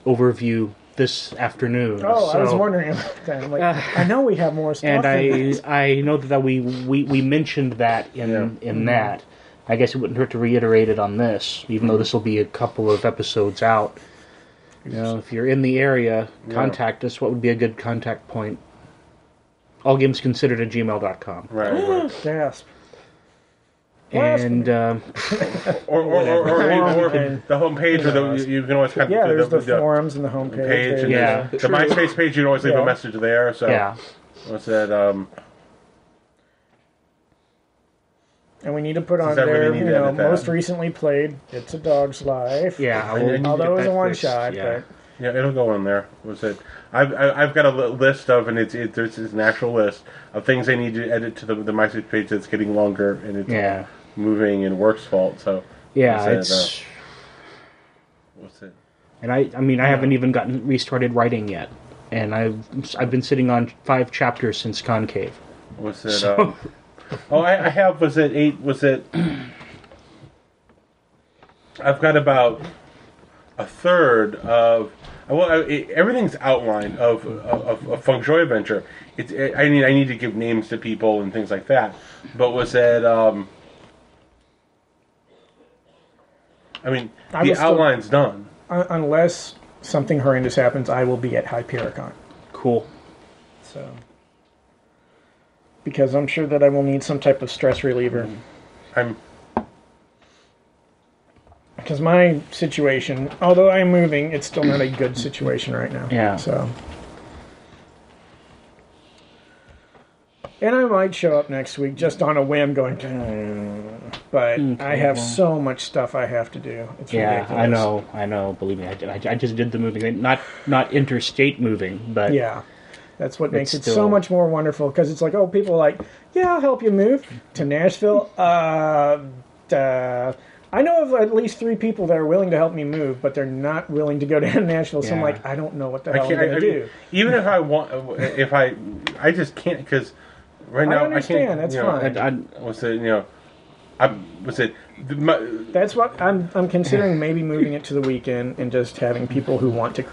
overview. This afternoon. Oh, so, I was wondering about that. I'm like, uh, I know we have more stuff. And I, I know that we, we, we mentioned that in yeah. in mm-hmm. that. I guess it wouldn't hurt to reiterate it on this, even mm-hmm. though this will be a couple of episodes out. You know, if you're in the area, contact yeah. us. What would be a good contact point? All Games Considered at gmail dot com. Right. Gasp. And uh, or, or, or, or, or, or the homepage, or the, you can always have yeah. There's the, the, the forums and the homepage. And yeah, the MySpace page. You can always leave yeah. a message there. So yeah, what's that? Um, and we need to put on there. Really you know, most recently played "It's a Dog's Life." Yeah, will, although it was a one this, shot, yeah. but yeah, it'll go on there. What's it? I've I've got a list of, and it's it, it's an actual list of things I need to edit to the the MySpace page that's getting longer, and it's yeah. moving and work's fault, so yeah, what's it's. It, uh, what's it? And I, I mean, I yeah. haven't even gotten restarted writing yet, and I've, I've been sitting on five chapters since Concave. What's it? So. Um, oh, I, I have. Was it eight? Was it? I've got about a third of. Well, it, everything's outlined of a Feng Shui adventure. It's. It, I need. I need to give names to people and things like that. But was it? Um, I mean, I the outline's still, done. Uh, unless something horrendous happens, I will be at Hypericon. Cool. So, because I'm sure that I will need some type of stress reliever. I'm. Because my situation, although I'm moving, it's still not a good situation right now. Yeah. So. And I might show up next week just on a whim going, but okay, I have well. so much stuff I have to do. It's yeah, ridiculous. I know, I know. Believe me, I, did, I, I just did the moving. Not not interstate moving, but... Yeah, that's what makes it still... so much more wonderful, because it's like, oh, people are like, yeah, I'll help you move to Nashville. Uh, duh. I know of at least three people that are willing to help me move, but they're not willing to go down Nashville. So yeah. I'm like, I don't know what the hell I'm going to do. Even if I want, if I, I just can't, because right now I, understand. I can't. That's you know, fine. I, I, what's it? You know, I what's it? My, that's what I'm. I'm considering maybe moving it to the weekend and just having people who want to,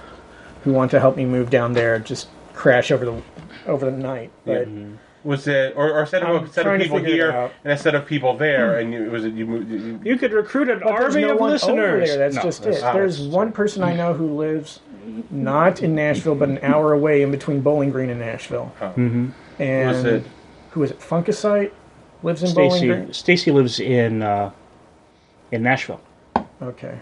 who want to help me move down there, just crash over the, over the night. But. Mm-hmm. Was it or, or set of, set of people here and a set of people there? And you, was it you, you, you? You could recruit an army no of listeners. There. That's no, just that's it. Not. There's one person I know who lives not in Nashville, but an hour away in between Bowling Green and Nashville. Oh. Mm-hmm. And was it? Who is it? Funkicite lives in Stacey, Bowling Green. Stacy lives in uh, in Nashville. Okay,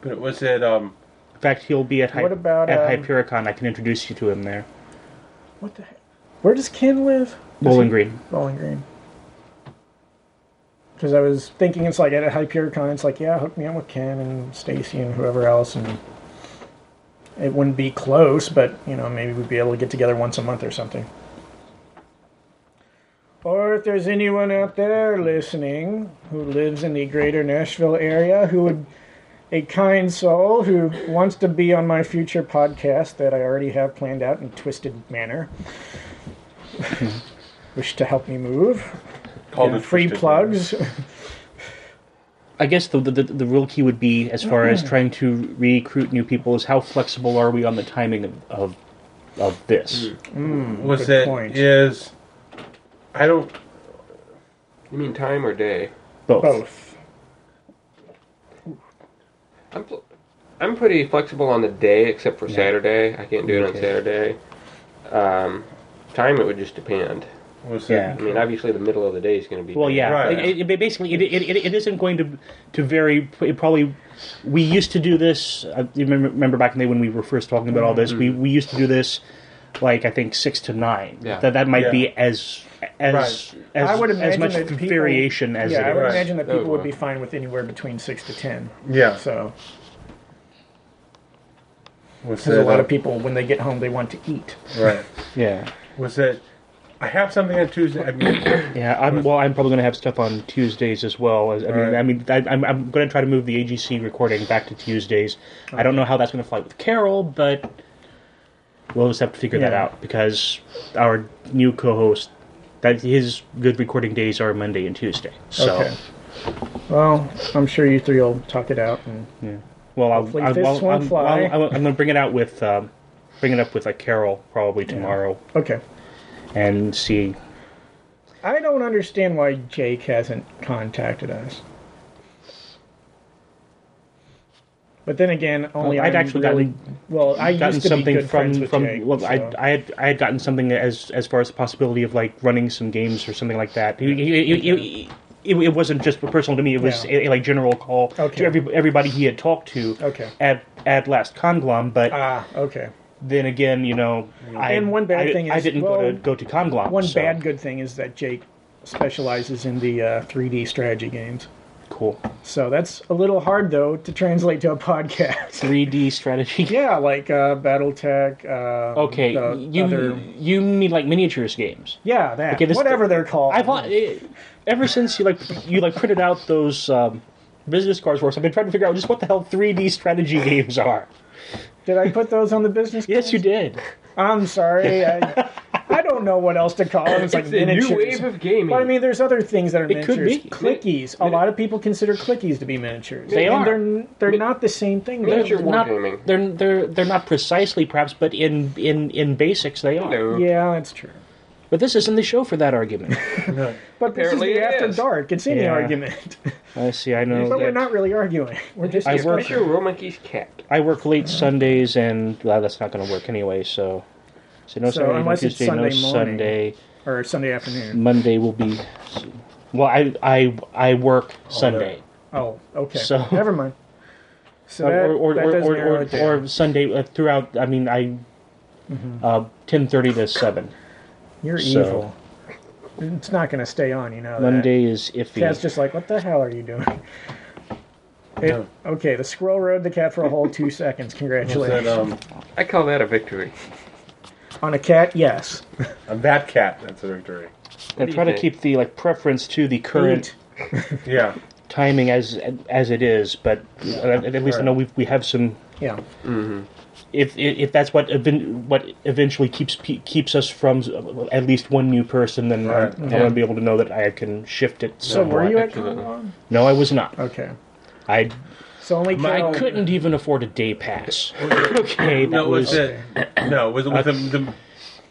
but was it? Um, in fact, he'll be at Hi- what about, at um, Hypericon. I can introduce you to him there. What the heck? Where does Ken live? Bowling Green. Bowling Green. Because I was thinking, it's like at a Hypericon, it's like, yeah, hook me up with Ken and Stacy and whoever else, and it wouldn't be close, but you know, maybe we'd be able to get together once a month or something. Or if there's anyone out there listening who lives in the greater Nashville area who would, a kind soul who wants to be on my future podcast that I already have planned out in a twisted manner. Wish to help me move. Call it free plugs. I guess the, the the real key would be, as far mm-hmm. as trying to recruit new people, is how flexible are we on the timing of of, of this? Mm, What's good that point. Is I don't. You mean time or day? Both. Both. I'm pl- I'm pretty flexible on the day, except for yeah. Saturday. I can't do it okay. on Saturday. Um. Time it would just depend. Yeah, I mean, obviously the middle of the day is going to be. Well, yeah, right. it, it, basically it, it it isn't going to to vary. It probably we used to do this. I remember, remember back in the day when we were first talking about all this. Mm-hmm. We we used to do this, like I think six to nine. Yeah. That that might yeah. be as as right. as, I would as much people, variation as. Yeah, it I would is. Imagine that people oh, would well. Be fine with anywhere between six to ten. Yeah. So. Because a lot of people, when they get home, they want to eat. Right. Yeah. Was that I have something on Tuesday? I mean, yeah, I'm well. I'm probably going to have stuff on Tuesdays as well. I mean, right. I mean, I, I'm I'm going to try to move the A G C recording back to Tuesdays. Okay. I don't know how that's going to fly with Carol, but we'll just have to figure yeah. that out, because our new co-host, that his good recording days are Monday and Tuesday. So, okay. Well, I'm sure you three will talk it out. And yeah. Well, I'll, I'll, this I'll, one I'll, fly. I'll, I'll, I'm going to bring it out with. Um, Bring it up with like Carol probably tomorrow. Yeah. Okay. And see. I don't understand why Jake hasn't contacted us. But then again, only well, I'd I'm actually really, gotten, well, I gotten used to something be good from with from. Jake, well, so. I I had I had gotten something as as far as the possibility of like running some games or something like that. He, he, he, he, he, it, it wasn't just personal to me. It was yeah. a, a like general call okay. to every, everybody he had talked to okay. at at last Conglom. But ah, okay. Then again, you know, I, and one bad I, thing is, I didn't well, go to go to Conglom. One so. bad good thing is that Jake specializes in the uh, three D strategy games. Cool. So that's a little hard, though, to translate to a podcast. three D strategy? Yeah, like uh, Battletech. Uh, okay, you other... you mean like miniatures games? Yeah, that. Okay, whatever th- they're called. I've it, ever since you like you like printed out those um, business cards for us, I've been trying to figure out just what the hell three D strategy games are. Did I put those on the business cards? Yes, you did. I'm sorry. I... I don't know what else to call it. It's like it's miniatures. A new wave of gaming. But I mean, there's other things that are it miniatures. It could be. Clickies. Mini- a lot of people consider clickies to be miniatures. They and are. They're, they're Min- not the same thing. Miniature war gaming. They're, they're, they're not precisely, perhaps, but in, in, in basics, they are. No. Yeah, that's true. But this isn't the show for that argument. No. But apparently this is the After is. Dark. It's any yeah. argument. I see, I know. But that. We're not really arguing. We're just discussing. What's your Rolemonkeys cat? I work late Sundays, and well, that's not going to work anyway, so... So, no so Saturday, unless Tuesday, it's Sunday no morning, Sunday, or Sunday afternoon. Monday will be... Well, I I, I work oh, Sunday. No. Oh, okay. So, never mind. So uh, that, or, or, that or, or, or, or Sunday uh, throughout, I mean, I... Mm-hmm. Uh, ten thirty to seven. You're so. Evil. It's not going to stay on, you know. Monday that. Is iffy. Cat's just like, what the hell are you doing? It, no. Okay, the squirrel rode the cat for a whole two seconds. Congratulations. That, um, I call that a victory. On a cat, yes. On that cat, that's a victory. And try to keep the like preference to the current yeah. timing as as it is, but yeah. at, at least right. I know we we have some. Yeah. Mm-hmm. If if that's what what eventually keeps keeps us from at least one new person, then right. I want yeah. to be able to know that I can shift it. So somewhat. Were you at Con? No, I was not. Okay. I. So only I couldn't even afford a day pass. Okay, that no, was it. No, was it with uh, the, the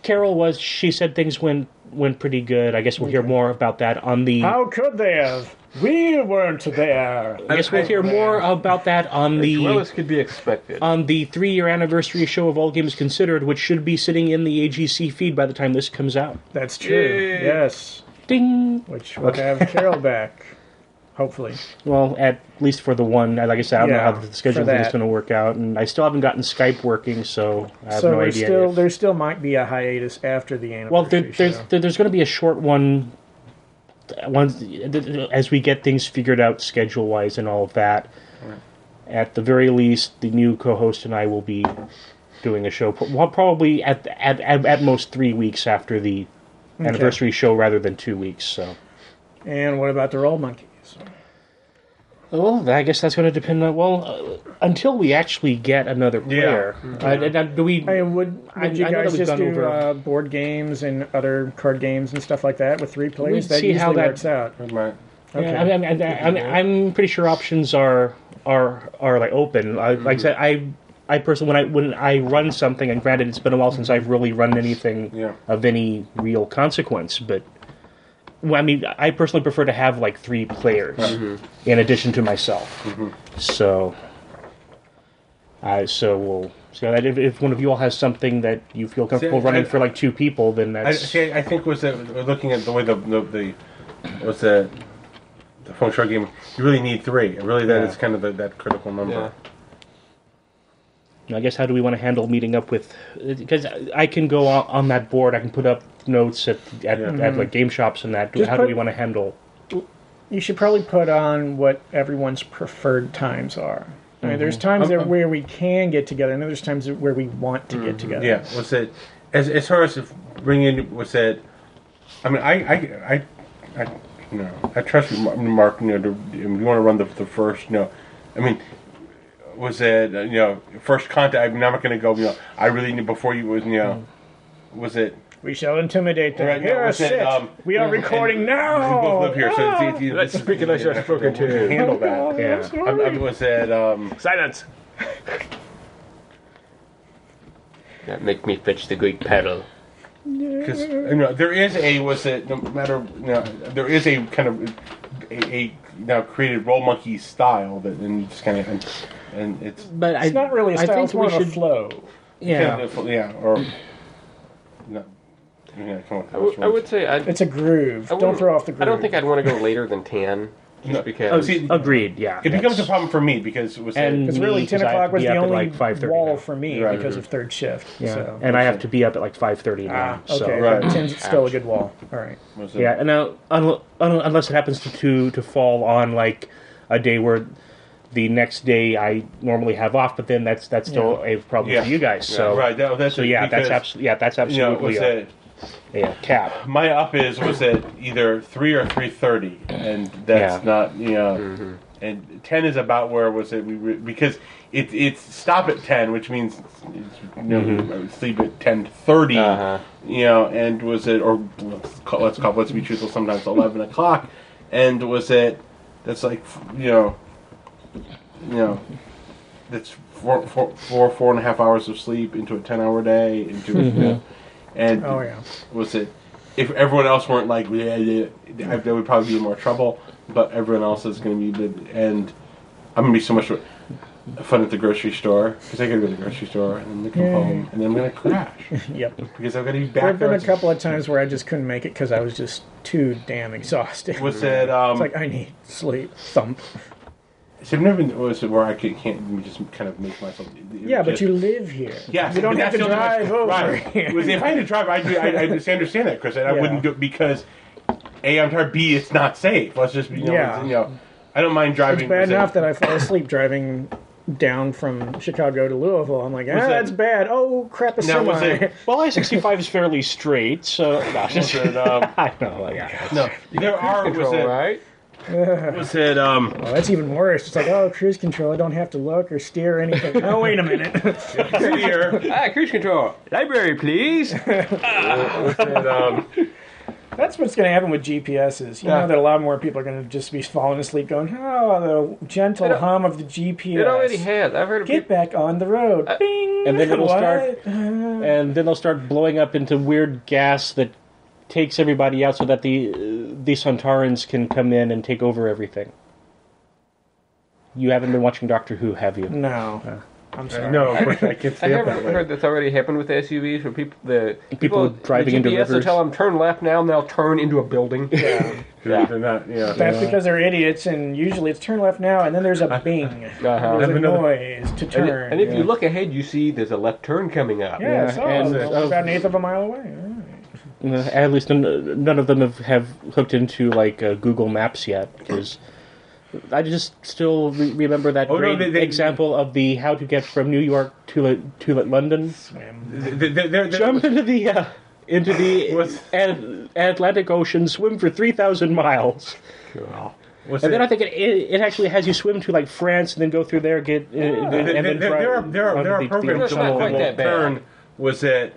Carol was. She said things went went pretty good. I guess we'll okay. hear more about that on the. How could they have? We weren't there. I guess we'll hear more about that on the. As well as could be expected. On the three year anniversary show of All Games Considered, which should be sitting in the A G C feed by the time this comes out. That's true. Yay. Yes. Ding. Which will okay. have Carol back. Hopefully. Well, at least for the one, like I said, I don't yeah, know how the schedule thing is going to work out, and I still haven't gotten Skype working, so I have so no idea. So there still might be a hiatus after the anniversary. Well, there, there's there, there's going to be a short one, once as we get things figured out schedule wise and all of that. Right. At the very least, the new co-host and I will be doing a show probably at at at most three weeks after the okay. anniversary show, rather than two weeks. So. And what about the Rolemonkeys? Well, I guess that's going to depend on... Well, uh, until we actually get another player. Yeah. Uh, do we... I mean, would, would I, you I guys just do uh, board games and other card games and stuff like that with three players? That see usually how that, works out. Right. Okay. Yeah, I mean, I mean, I mean, I'm pretty sure options are are are like open. I, mm-hmm. Like I said, I I personally, when I, when I run something, and granted it's been a while since I've really run anything yeah. of any real consequence, but... Well, I mean, I personally prefer to have, like, three players mm-hmm. in addition to myself. Mm-hmm. So, uh, so we'll see so that. If, if one of you all has something that you feel comfortable see, running I, for, like, two people, then that's... I, see, I think was that we're looking at the way the... the, the what's the... The Feng Shui game, you really need three. Really, that yeah. is kind of the, that critical number. Yeah. I guess how do we want to handle meeting up with... Because I can go on, on that board. I can put up notes at at, yeah. at like game shops and that. Just how put, do we want to handle... You should probably put on what everyone's preferred times are. Mm-hmm. I mean, there's times um, there um, where we can get together, and there's times where we want to mm-hmm. get together. Yeah, what's it? As as far as bringing in... What's it? I mean, I... I, I, I you know, I trust you, Mark, you know, to, you want to run the, the first, you know... I mean... Was it uh, you know first contact? I'm not going to go. You know, I really knew before you was you know. Was it? We shall intimidate them. Right, no, yes, it, um, we are recording and, now. We both live here, no! so it's easy. Let's speak unless you're spoken to. Handle oh, that. God, yeah. I'm I'm, I'm, was it um, silence? That make me fetch the Greek paddle. Because you know there is a was it no matter you know, there is a kind of a, a now created Rolemonkeys style that and just kind of. And, And it's but it's I, not really a style, I think it's more we should, of a flow. Yeah. Kind of, yeah, or... No. Yeah, come on. I, w- I would say I'd, it's a groove. Don't throw off the groove. I don't think I'd want to go later than tan. Just no. because oh, see, agreed. Yeah, it becomes a problem for me because it was and it's really ten o'clock was the only like wall now. For me right, because right. of third shift. Yeah, so. And I have to be up at like five thirty ah, now. Okay, so. Right. ten's still a good wall. All right. Yeah, and now un- un- unless it happens to, to to fall on like a day where the next day I normally have off, but then that's that's still yeah. a problem yeah. for you guys. So yeah. right, that, that's so yeah, that's absolutely yeah, that's absolutely. You know, yeah, cap. My up is was at either three or three thirty, and that's yeah. not you know. Mm-hmm. And ten is about where was it? We re, because it it's stop at ten, which means you know, mm-hmm. sleep at ten thirty. Uh-huh. You know, and was it or let's call, let's call let's be truthful. Sometimes eleven o'clock, and was it? That's like you know, you know, that's four four four four and a half hours of sleep into a ten hour day into. Mm-hmm. You know, And oh, yeah. was it? If everyone else weren't like, yeah, yeah, there would probably be more trouble. But everyone else is going to be, and I'm going to be so much fun at the grocery store because I got to go to the grocery store and then come yeah. home and then I'm going to crash. Yep. Because I've got to be back. There've been a couple of times where I just couldn't make it because I was just too damn exhausted. Was it? Um, it's like I need sleep. Thump. So I've never been was it where I could, can't just kind of make myself. Yeah, just, but you live here. Yes, you don't have to drive over right. here. Was, if I had to drive, I'd be, I I understand that, Chris, and I yeah. wouldn't do it because A, I'm tired. B, it's not safe. Let's just be you know, yeah. you know I don't mind driving. It's bad enough it, that I fall asleep driving down from Chicago to Louisville. I'm like, ah, that, that's bad. Oh crap, a semi. It, well, I sixty-five is fairly straight, so no, just, it, um, I know. Like, yeah. No, there are control, was it, right. Was it, um, well, that's even worse. It's like, oh, cruise control. I don't have to look or steer or anything. Oh, wait a minute. Steer. Ah, cruise control. Library, please. Ah. It, um, that's what's going to happen with G P S's. You yeah. know that a lot more people are going to just be falling asleep going, oh, the gentle hum of the G P S. It already has. I've heard of Get people. Back on the road. Uh, Bing. And then it'll start, and then they'll start blowing up into weird gas that takes everybody out so that the uh, the Suntarans can come in and take over everything. You haven't been watching Doctor Who, have you? No. Uh, I'm sorry. No, I, I can't say I've never that heard that's already happened with the S U Vs where people, the, people, people driving the into rivers. Will tell them, turn left now, and they'll turn into a building. Yeah. yeah. They're not, yeah. That's because they're idiots, and usually it's turn left now, and then there's a bing. Uh-huh. There's a noise to turn. And, and if yeah. you look ahead, you see there's a left turn coming up. Yeah, yeah. So and, uh, about an eighth of a mile away. At least none, none of them have, have hooked into like uh, Google Maps yet, because I just still re- remember that oh, great no, they, they, example of the how to get from New York to to London. They, they, they, Jump into the uh, into the Ad, Atlantic Ocean, swim for three thousand miles. Cool. What's and it? Then I think it, it it actually has you swim to like France and then go through there get yeah. and, and, and then there, there are there are, there are the, programs that will like turn was it.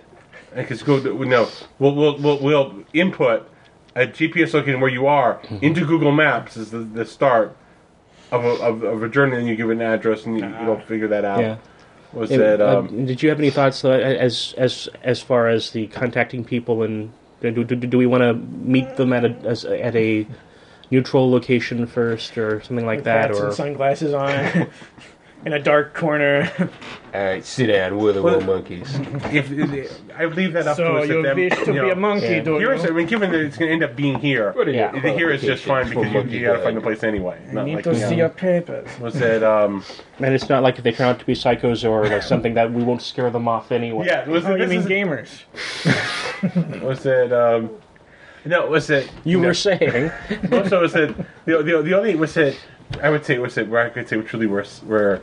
Because go no, we'll we'll we'll, we'll input a G P S looking where you are into Google Maps is the, the start of a, of, of a journey, and you give an address, and you, you don't figure that out. Yeah. Was hey, that? Um, um, did you have any thoughts uh, as as as far as the contacting people and do do, do we want to meet them at a as, at a neutral location first or something like that, or and sunglasses on? In a dark corner. All right, sit down. We're the well, Rolemonkeys. If, if, if, I leave that up so to us. So you them, wish to you know, be a monkey, yeah. don't you? I mean, given that it's going to end up being here, yeah. the here is just fine because you, you got to find a place anyway. You need like, to you know, see your papers. Was it? Um, and it's not like if they turn out to be psychos or like something that we won't scare them off anyway. Yeah, was oh, it? You mean gamers? was it? Um, no, was it? You no. were saying. Also, was it? The the, the only was it. I would say was it where I could say truly worse where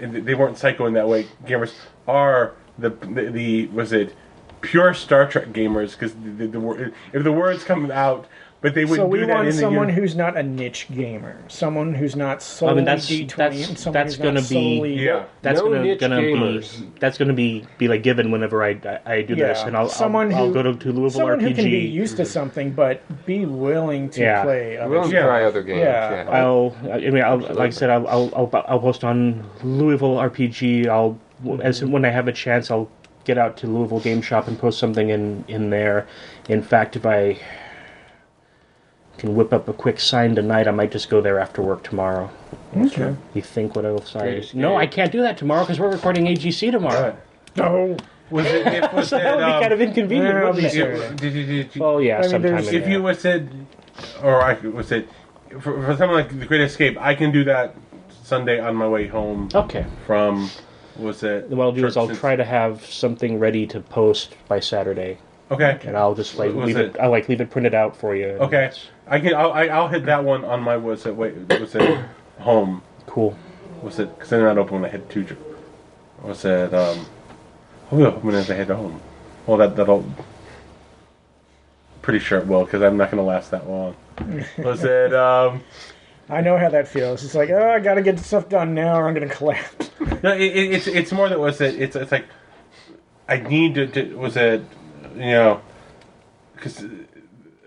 they weren't psycho in that way. Gamers are the the, the was it pure Star Trek gamers because the, the, the if the words come out, but they wouldn't. So we do want that someone who's not a niche gamer, someone who's not solely I mean, that's, D twenty, that's, and someone that's who's gonna not solely be yeah. that's no gonna, gonna be that's gonna be be like given whenever I I, I do yeah. this, and I'll someone I'll, who, I'll go to, to Louisville someone R P G. Someone who can be used to something, but be willing to yeah. play. Other willing to try other games. Yeah, yeah. I'll I mean I'll, like I said I'll I'll I'll, I'll post on Louisville R P G. I'll mm-hmm. as when I have a chance I'll get out to Louisville Game Shop and post something in in there. In fact, if I can whip up a quick sign tonight, I might just go there after work tomorrow. Okay. You think what else I... No, I can't do that tomorrow because we're recording A G C tomorrow. No. Was it, it was so that, that would be um, kind of inconvenient, yeah, wouldn't it? it did you, did you, oh, yeah, I mean, if there. you was it, or I was it, for, for something like The Great Escape, I can do that Sunday on my way home. Okay. From, was it? What I'll do is I'll try to have something ready to post by Saturday. Okay. And I'll just like leave it, it. I like leave it printed out for you. Okay. I can. I'll, I'll hit that one on my was it wait was it home. Cool. Was it? Because they're not open when I head to. Was it? Um. Hopefully they'll open as I head home. Well, that that'll. Pretty sure it will, because I'm not going to last that long. Was it? Um. I know how that feels. It's like, oh, I got to get stuff done now, or I'm going to collapse. No, it, it, it's it's more that was it. It's it's like, I need to, to was it. You know, because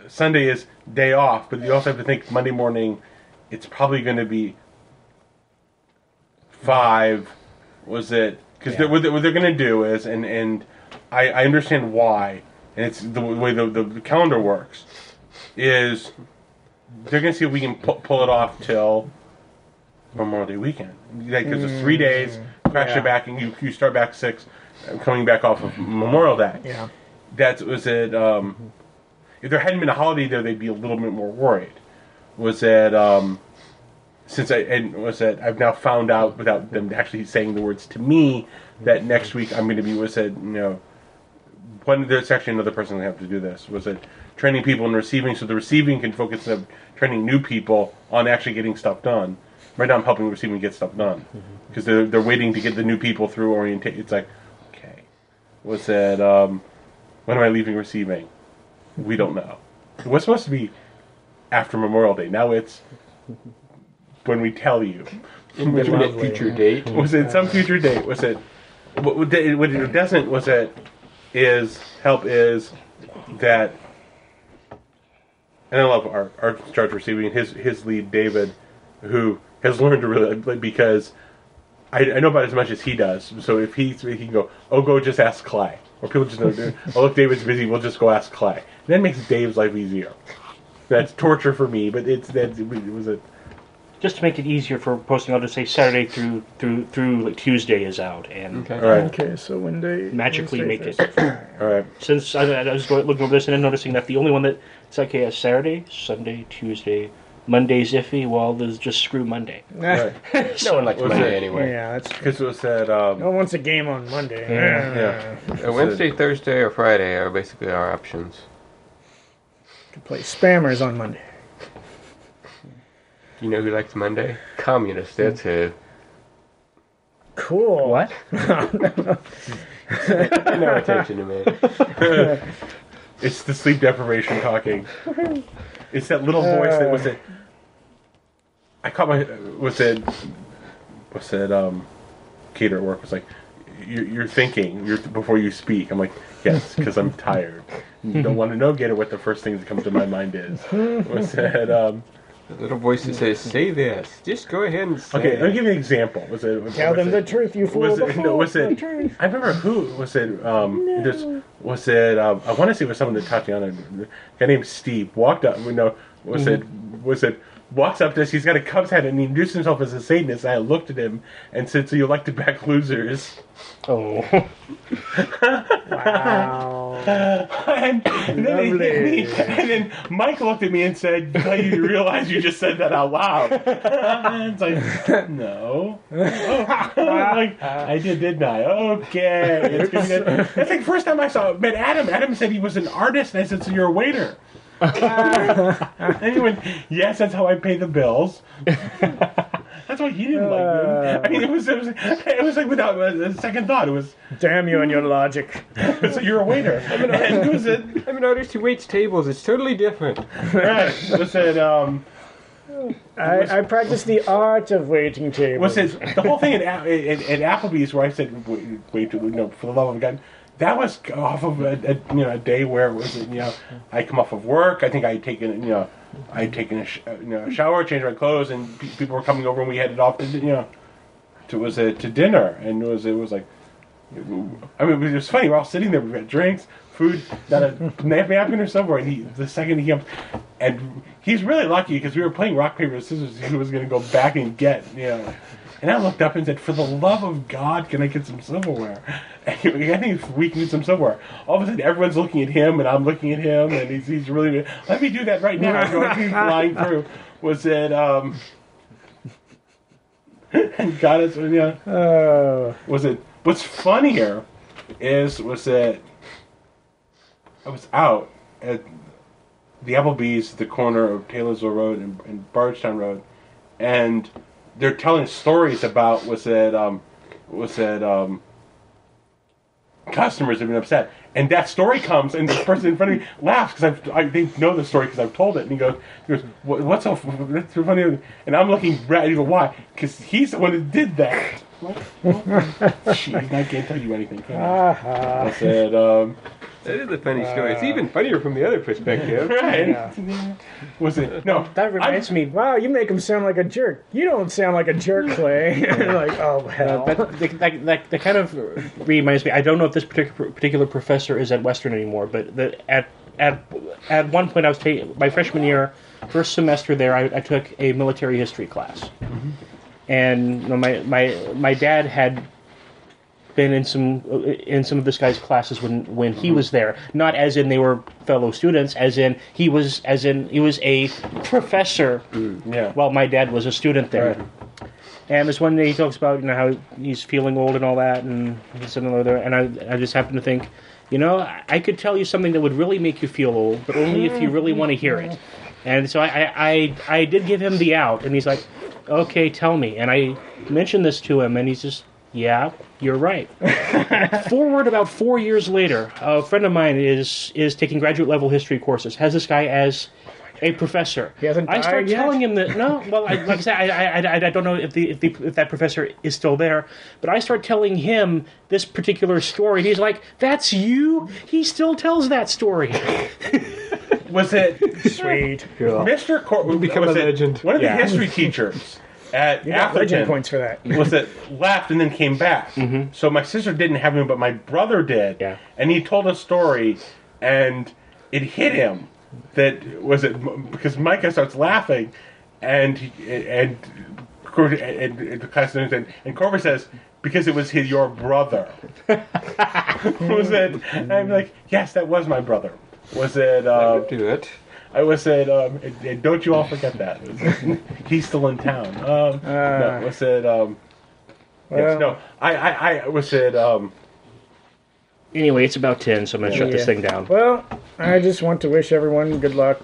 Sunday is day off, but you also have to think Monday morning, it's probably going to be five, was it? Because yeah. what they're going to do is, and, and I, I understand why, and it's the way the, the calendar works, is they're going to see if we can pu- pull it off till Memorial Day weekend. Because like, it's three days, crash yeah. it back, and you, you start back six, coming back off of Memorial Day. Yeah. That's was it. Um, if there hadn't been a holiday there, they'd be a little bit more worried. Was that um, since I and was that I've now found out without them actually saying the words to me that next week I'm going to be was that you know one there's actually another person that have to do this was that training people and receiving so the receiving can focus on training new people on actually getting stuff done. Right now I'm helping receiving get stuff done because they're they're waiting to get the new people through orientation. It's like okay, was that. Um, When am I leaving receiving? We don't know. It was supposed to be after Memorial Day. Now it's when we tell you. Indefinite future date. Was it some future date? Was it? What it doesn't was it is help is that. And I love our our charge receiving his his lead David, who has learned to really because I, I know about as much as he does. So if he he can go, oh go just ask Clay. Or people just don't do it. Oh, look, David's busy. We'll just go ask Clay. And that makes Dave's life easier. That's torture for me, but it's that's it was a just to make it easier for posting. I'll just say Saturday through through through like Tuesday is out, and okay, all right. okay so one day magically make it. All right. Since I, I was going, looking over this and then noticing that the only one that it's like okay, yeah, Saturday, Sunday, Tuesday, Monday's iffy. Well, there's just screw Monday. Right. No one likes Monday it? anyway. Yeah, that's because it was that. Um, no one wants a game on Monday. Yeah. yeah. yeah. Wednesday, it? Thursday, or Friday are basically our options. You can play spammers on Monday. You know who likes Monday? Communists. That's it. Cool. What? No attention to me. It's the sleep deprivation talking. It's that little voice that was it. I caught my was it was it um, Cater at work was like, you're, you're thinking you're before you speak. I'm like, yes, because I'm tired. Don't want to know, Gator, what the first thing that comes to my mind is. Was it um, the little voice that says, say this. Just go ahead and say. Okay, let me give you an example. Was it was tell was them it, the truth? You fool. Was it? No, was it? Truth. I remember who was it. Um, no. This, was it? Um, I want to see was someone that Tatiana, a guy named Steve, walked up. You know, was mm-hmm. it? Was it? Walks up to us. He's got a Cubs hat and he introduced himself as a Satanist. I looked at him and said, "So you like to back losers?" Oh, wow! and, and then he hit me, and then Mike looked at me and said, "You realize you just said that out loud?" And it's like, no. Oh. Like, I did, didn't I? Okay. It's that's like first time I saw met Adam. Adam said he was an artist, and I said, "So you're a waiter." Anyway, yes, that's how I pay the bills. That's why he didn't uh, like me. I mean, it was, it was it was like without a second thought. It was damn you and your logic. So you're a waiter. I'm an artist. Who was it? I'm an artist who waits tables. It's totally different. Right. Was it? Um, I, was, I practice the art of waiting tables. Was it the whole thing at, at, at Applebee's where I said wait, wait no, for the love of God. That was off of a, a you know a day where it was you know I come off of work. I think I had taken you know I had taken a sh- you know a shower, changed my clothes, and pe- people were coming over, and we headed off to you know to was it to dinner, and it was it was like I mean it was funny. We're all sitting there, we had drinks, food, got a napkin or somewhere, and he the second he comes, and he's really lucky because we were playing rock paper scissors. He was going to go back and get you know. And I looked up and said, for the love of God, can I get some silverware? And I think we can get some silverware. All of a sudden, everyone's looking at him, and I'm looking at him, and he's, he's really, let me do that right now. I'm going flying through. Was it, um, and got us, yeah. Uh, was it, what's funnier is, was it, I was out at the Applebee's at the corner of Taylorsville Road and, and Bardstown Road, and they're telling stories about was that um, was that um, customers have been upset, and that story comes, and the person in front of me laughs because I they know the story because I've told it, and he goes, he goes, what's so that's so funny? And I'm looking at you, go, why? Because he's the one who did that. She's not going to tell you anything. Can uh-huh. I said. Um, That is a funny story. Uh, it's even funnier from the other perspective. Right. Yeah. Was it? No. That reminds I'm, me. Wow, you make him sound like a jerk. You don't sound like a jerk, Clay. Like, oh, hell. Uh, but that, that, that kind of reminds me. I don't know if this particular, particular professor is at Western anymore, but the, at at at one point I was taking, my freshman year, first semester there, I, I took a military history class. Mm-hmm. And you know, my, my my dad had... been in some in some of this guy's classes when, when he was there, not as in they were fellow students, as in he was as in he was a professor. Mm, yeah. While my dad was a student there, right. And this one day he talks about you know how he's feeling old and all that, and this and another. And I I just happened to think, you know, I could tell you something that would really make you feel old, but only if you really want to hear it. And so I I I did give him the out, and he's like, okay, tell me. And I mentioned this to him, and he's just. Yeah, you're right. Forward about four years later, a friend of mine is is taking graduate level history courses. Has this guy as a professor? He hasn't. I start telling him that no. Well, I, like I said, I, I I don't know if the if the if that professor is still there. But I start telling him this particular story. And he's like, "That's you." He still tells that story. Was it sweet, cool. Mister Cor- we become a legend. One of yeah. the history teachers. At you got legend points for that. Was it left and then came back? Mm-hmm. So my sister didn't have him, but my brother did. Yeah. And he told a story, and it hit him that was it because Micah starts laughing, and and and, and, and the class and, and Corver says because it was his your brother. Was it? And I'm like, yes, that was my brother. Was it? Uh, I could do it. I was said, um, and, and don't you all forget that. He's still in town. Um, uh, no, I was said, um, well, yes, no, I, I, I was said, um, anyway, it's about ten, so I'm going to yeah, shut yeah. this thing down. Well, I just want to wish everyone good luck,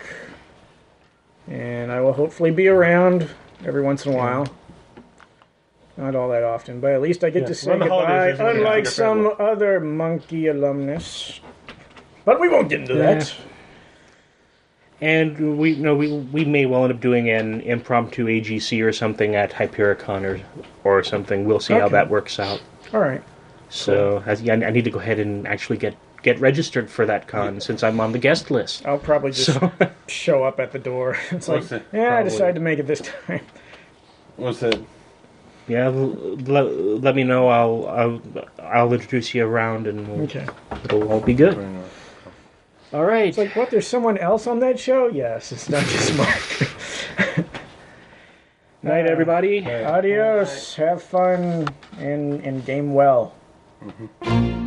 and I will hopefully be around every once in a while. Not all that often, but at least I get yeah. to say goodbye, holidays, unlike some friendly. Other monkey alumnus. But we won't get into yeah. that. And we you know we we may well end up doing an impromptu A G C or something at Hypericon or or something. We'll see okay. how that works out. All right. So cool. I, yeah, I need to go ahead and actually get, get registered for that con yeah. since I'm on the guest list. I'll probably just so. show up at the door. It's like, it? yeah, probably. I decided to make it this time. What's that? Yeah, let, let me know. I'll I'll I'll introduce you around and we'll, okay. it'll all be good. All right. It's like, what, there's someone else on that show? Yes, it's not just Mark. Night, everybody. Right. Adios. Right. Have fun and, and game well. Mm-hmm.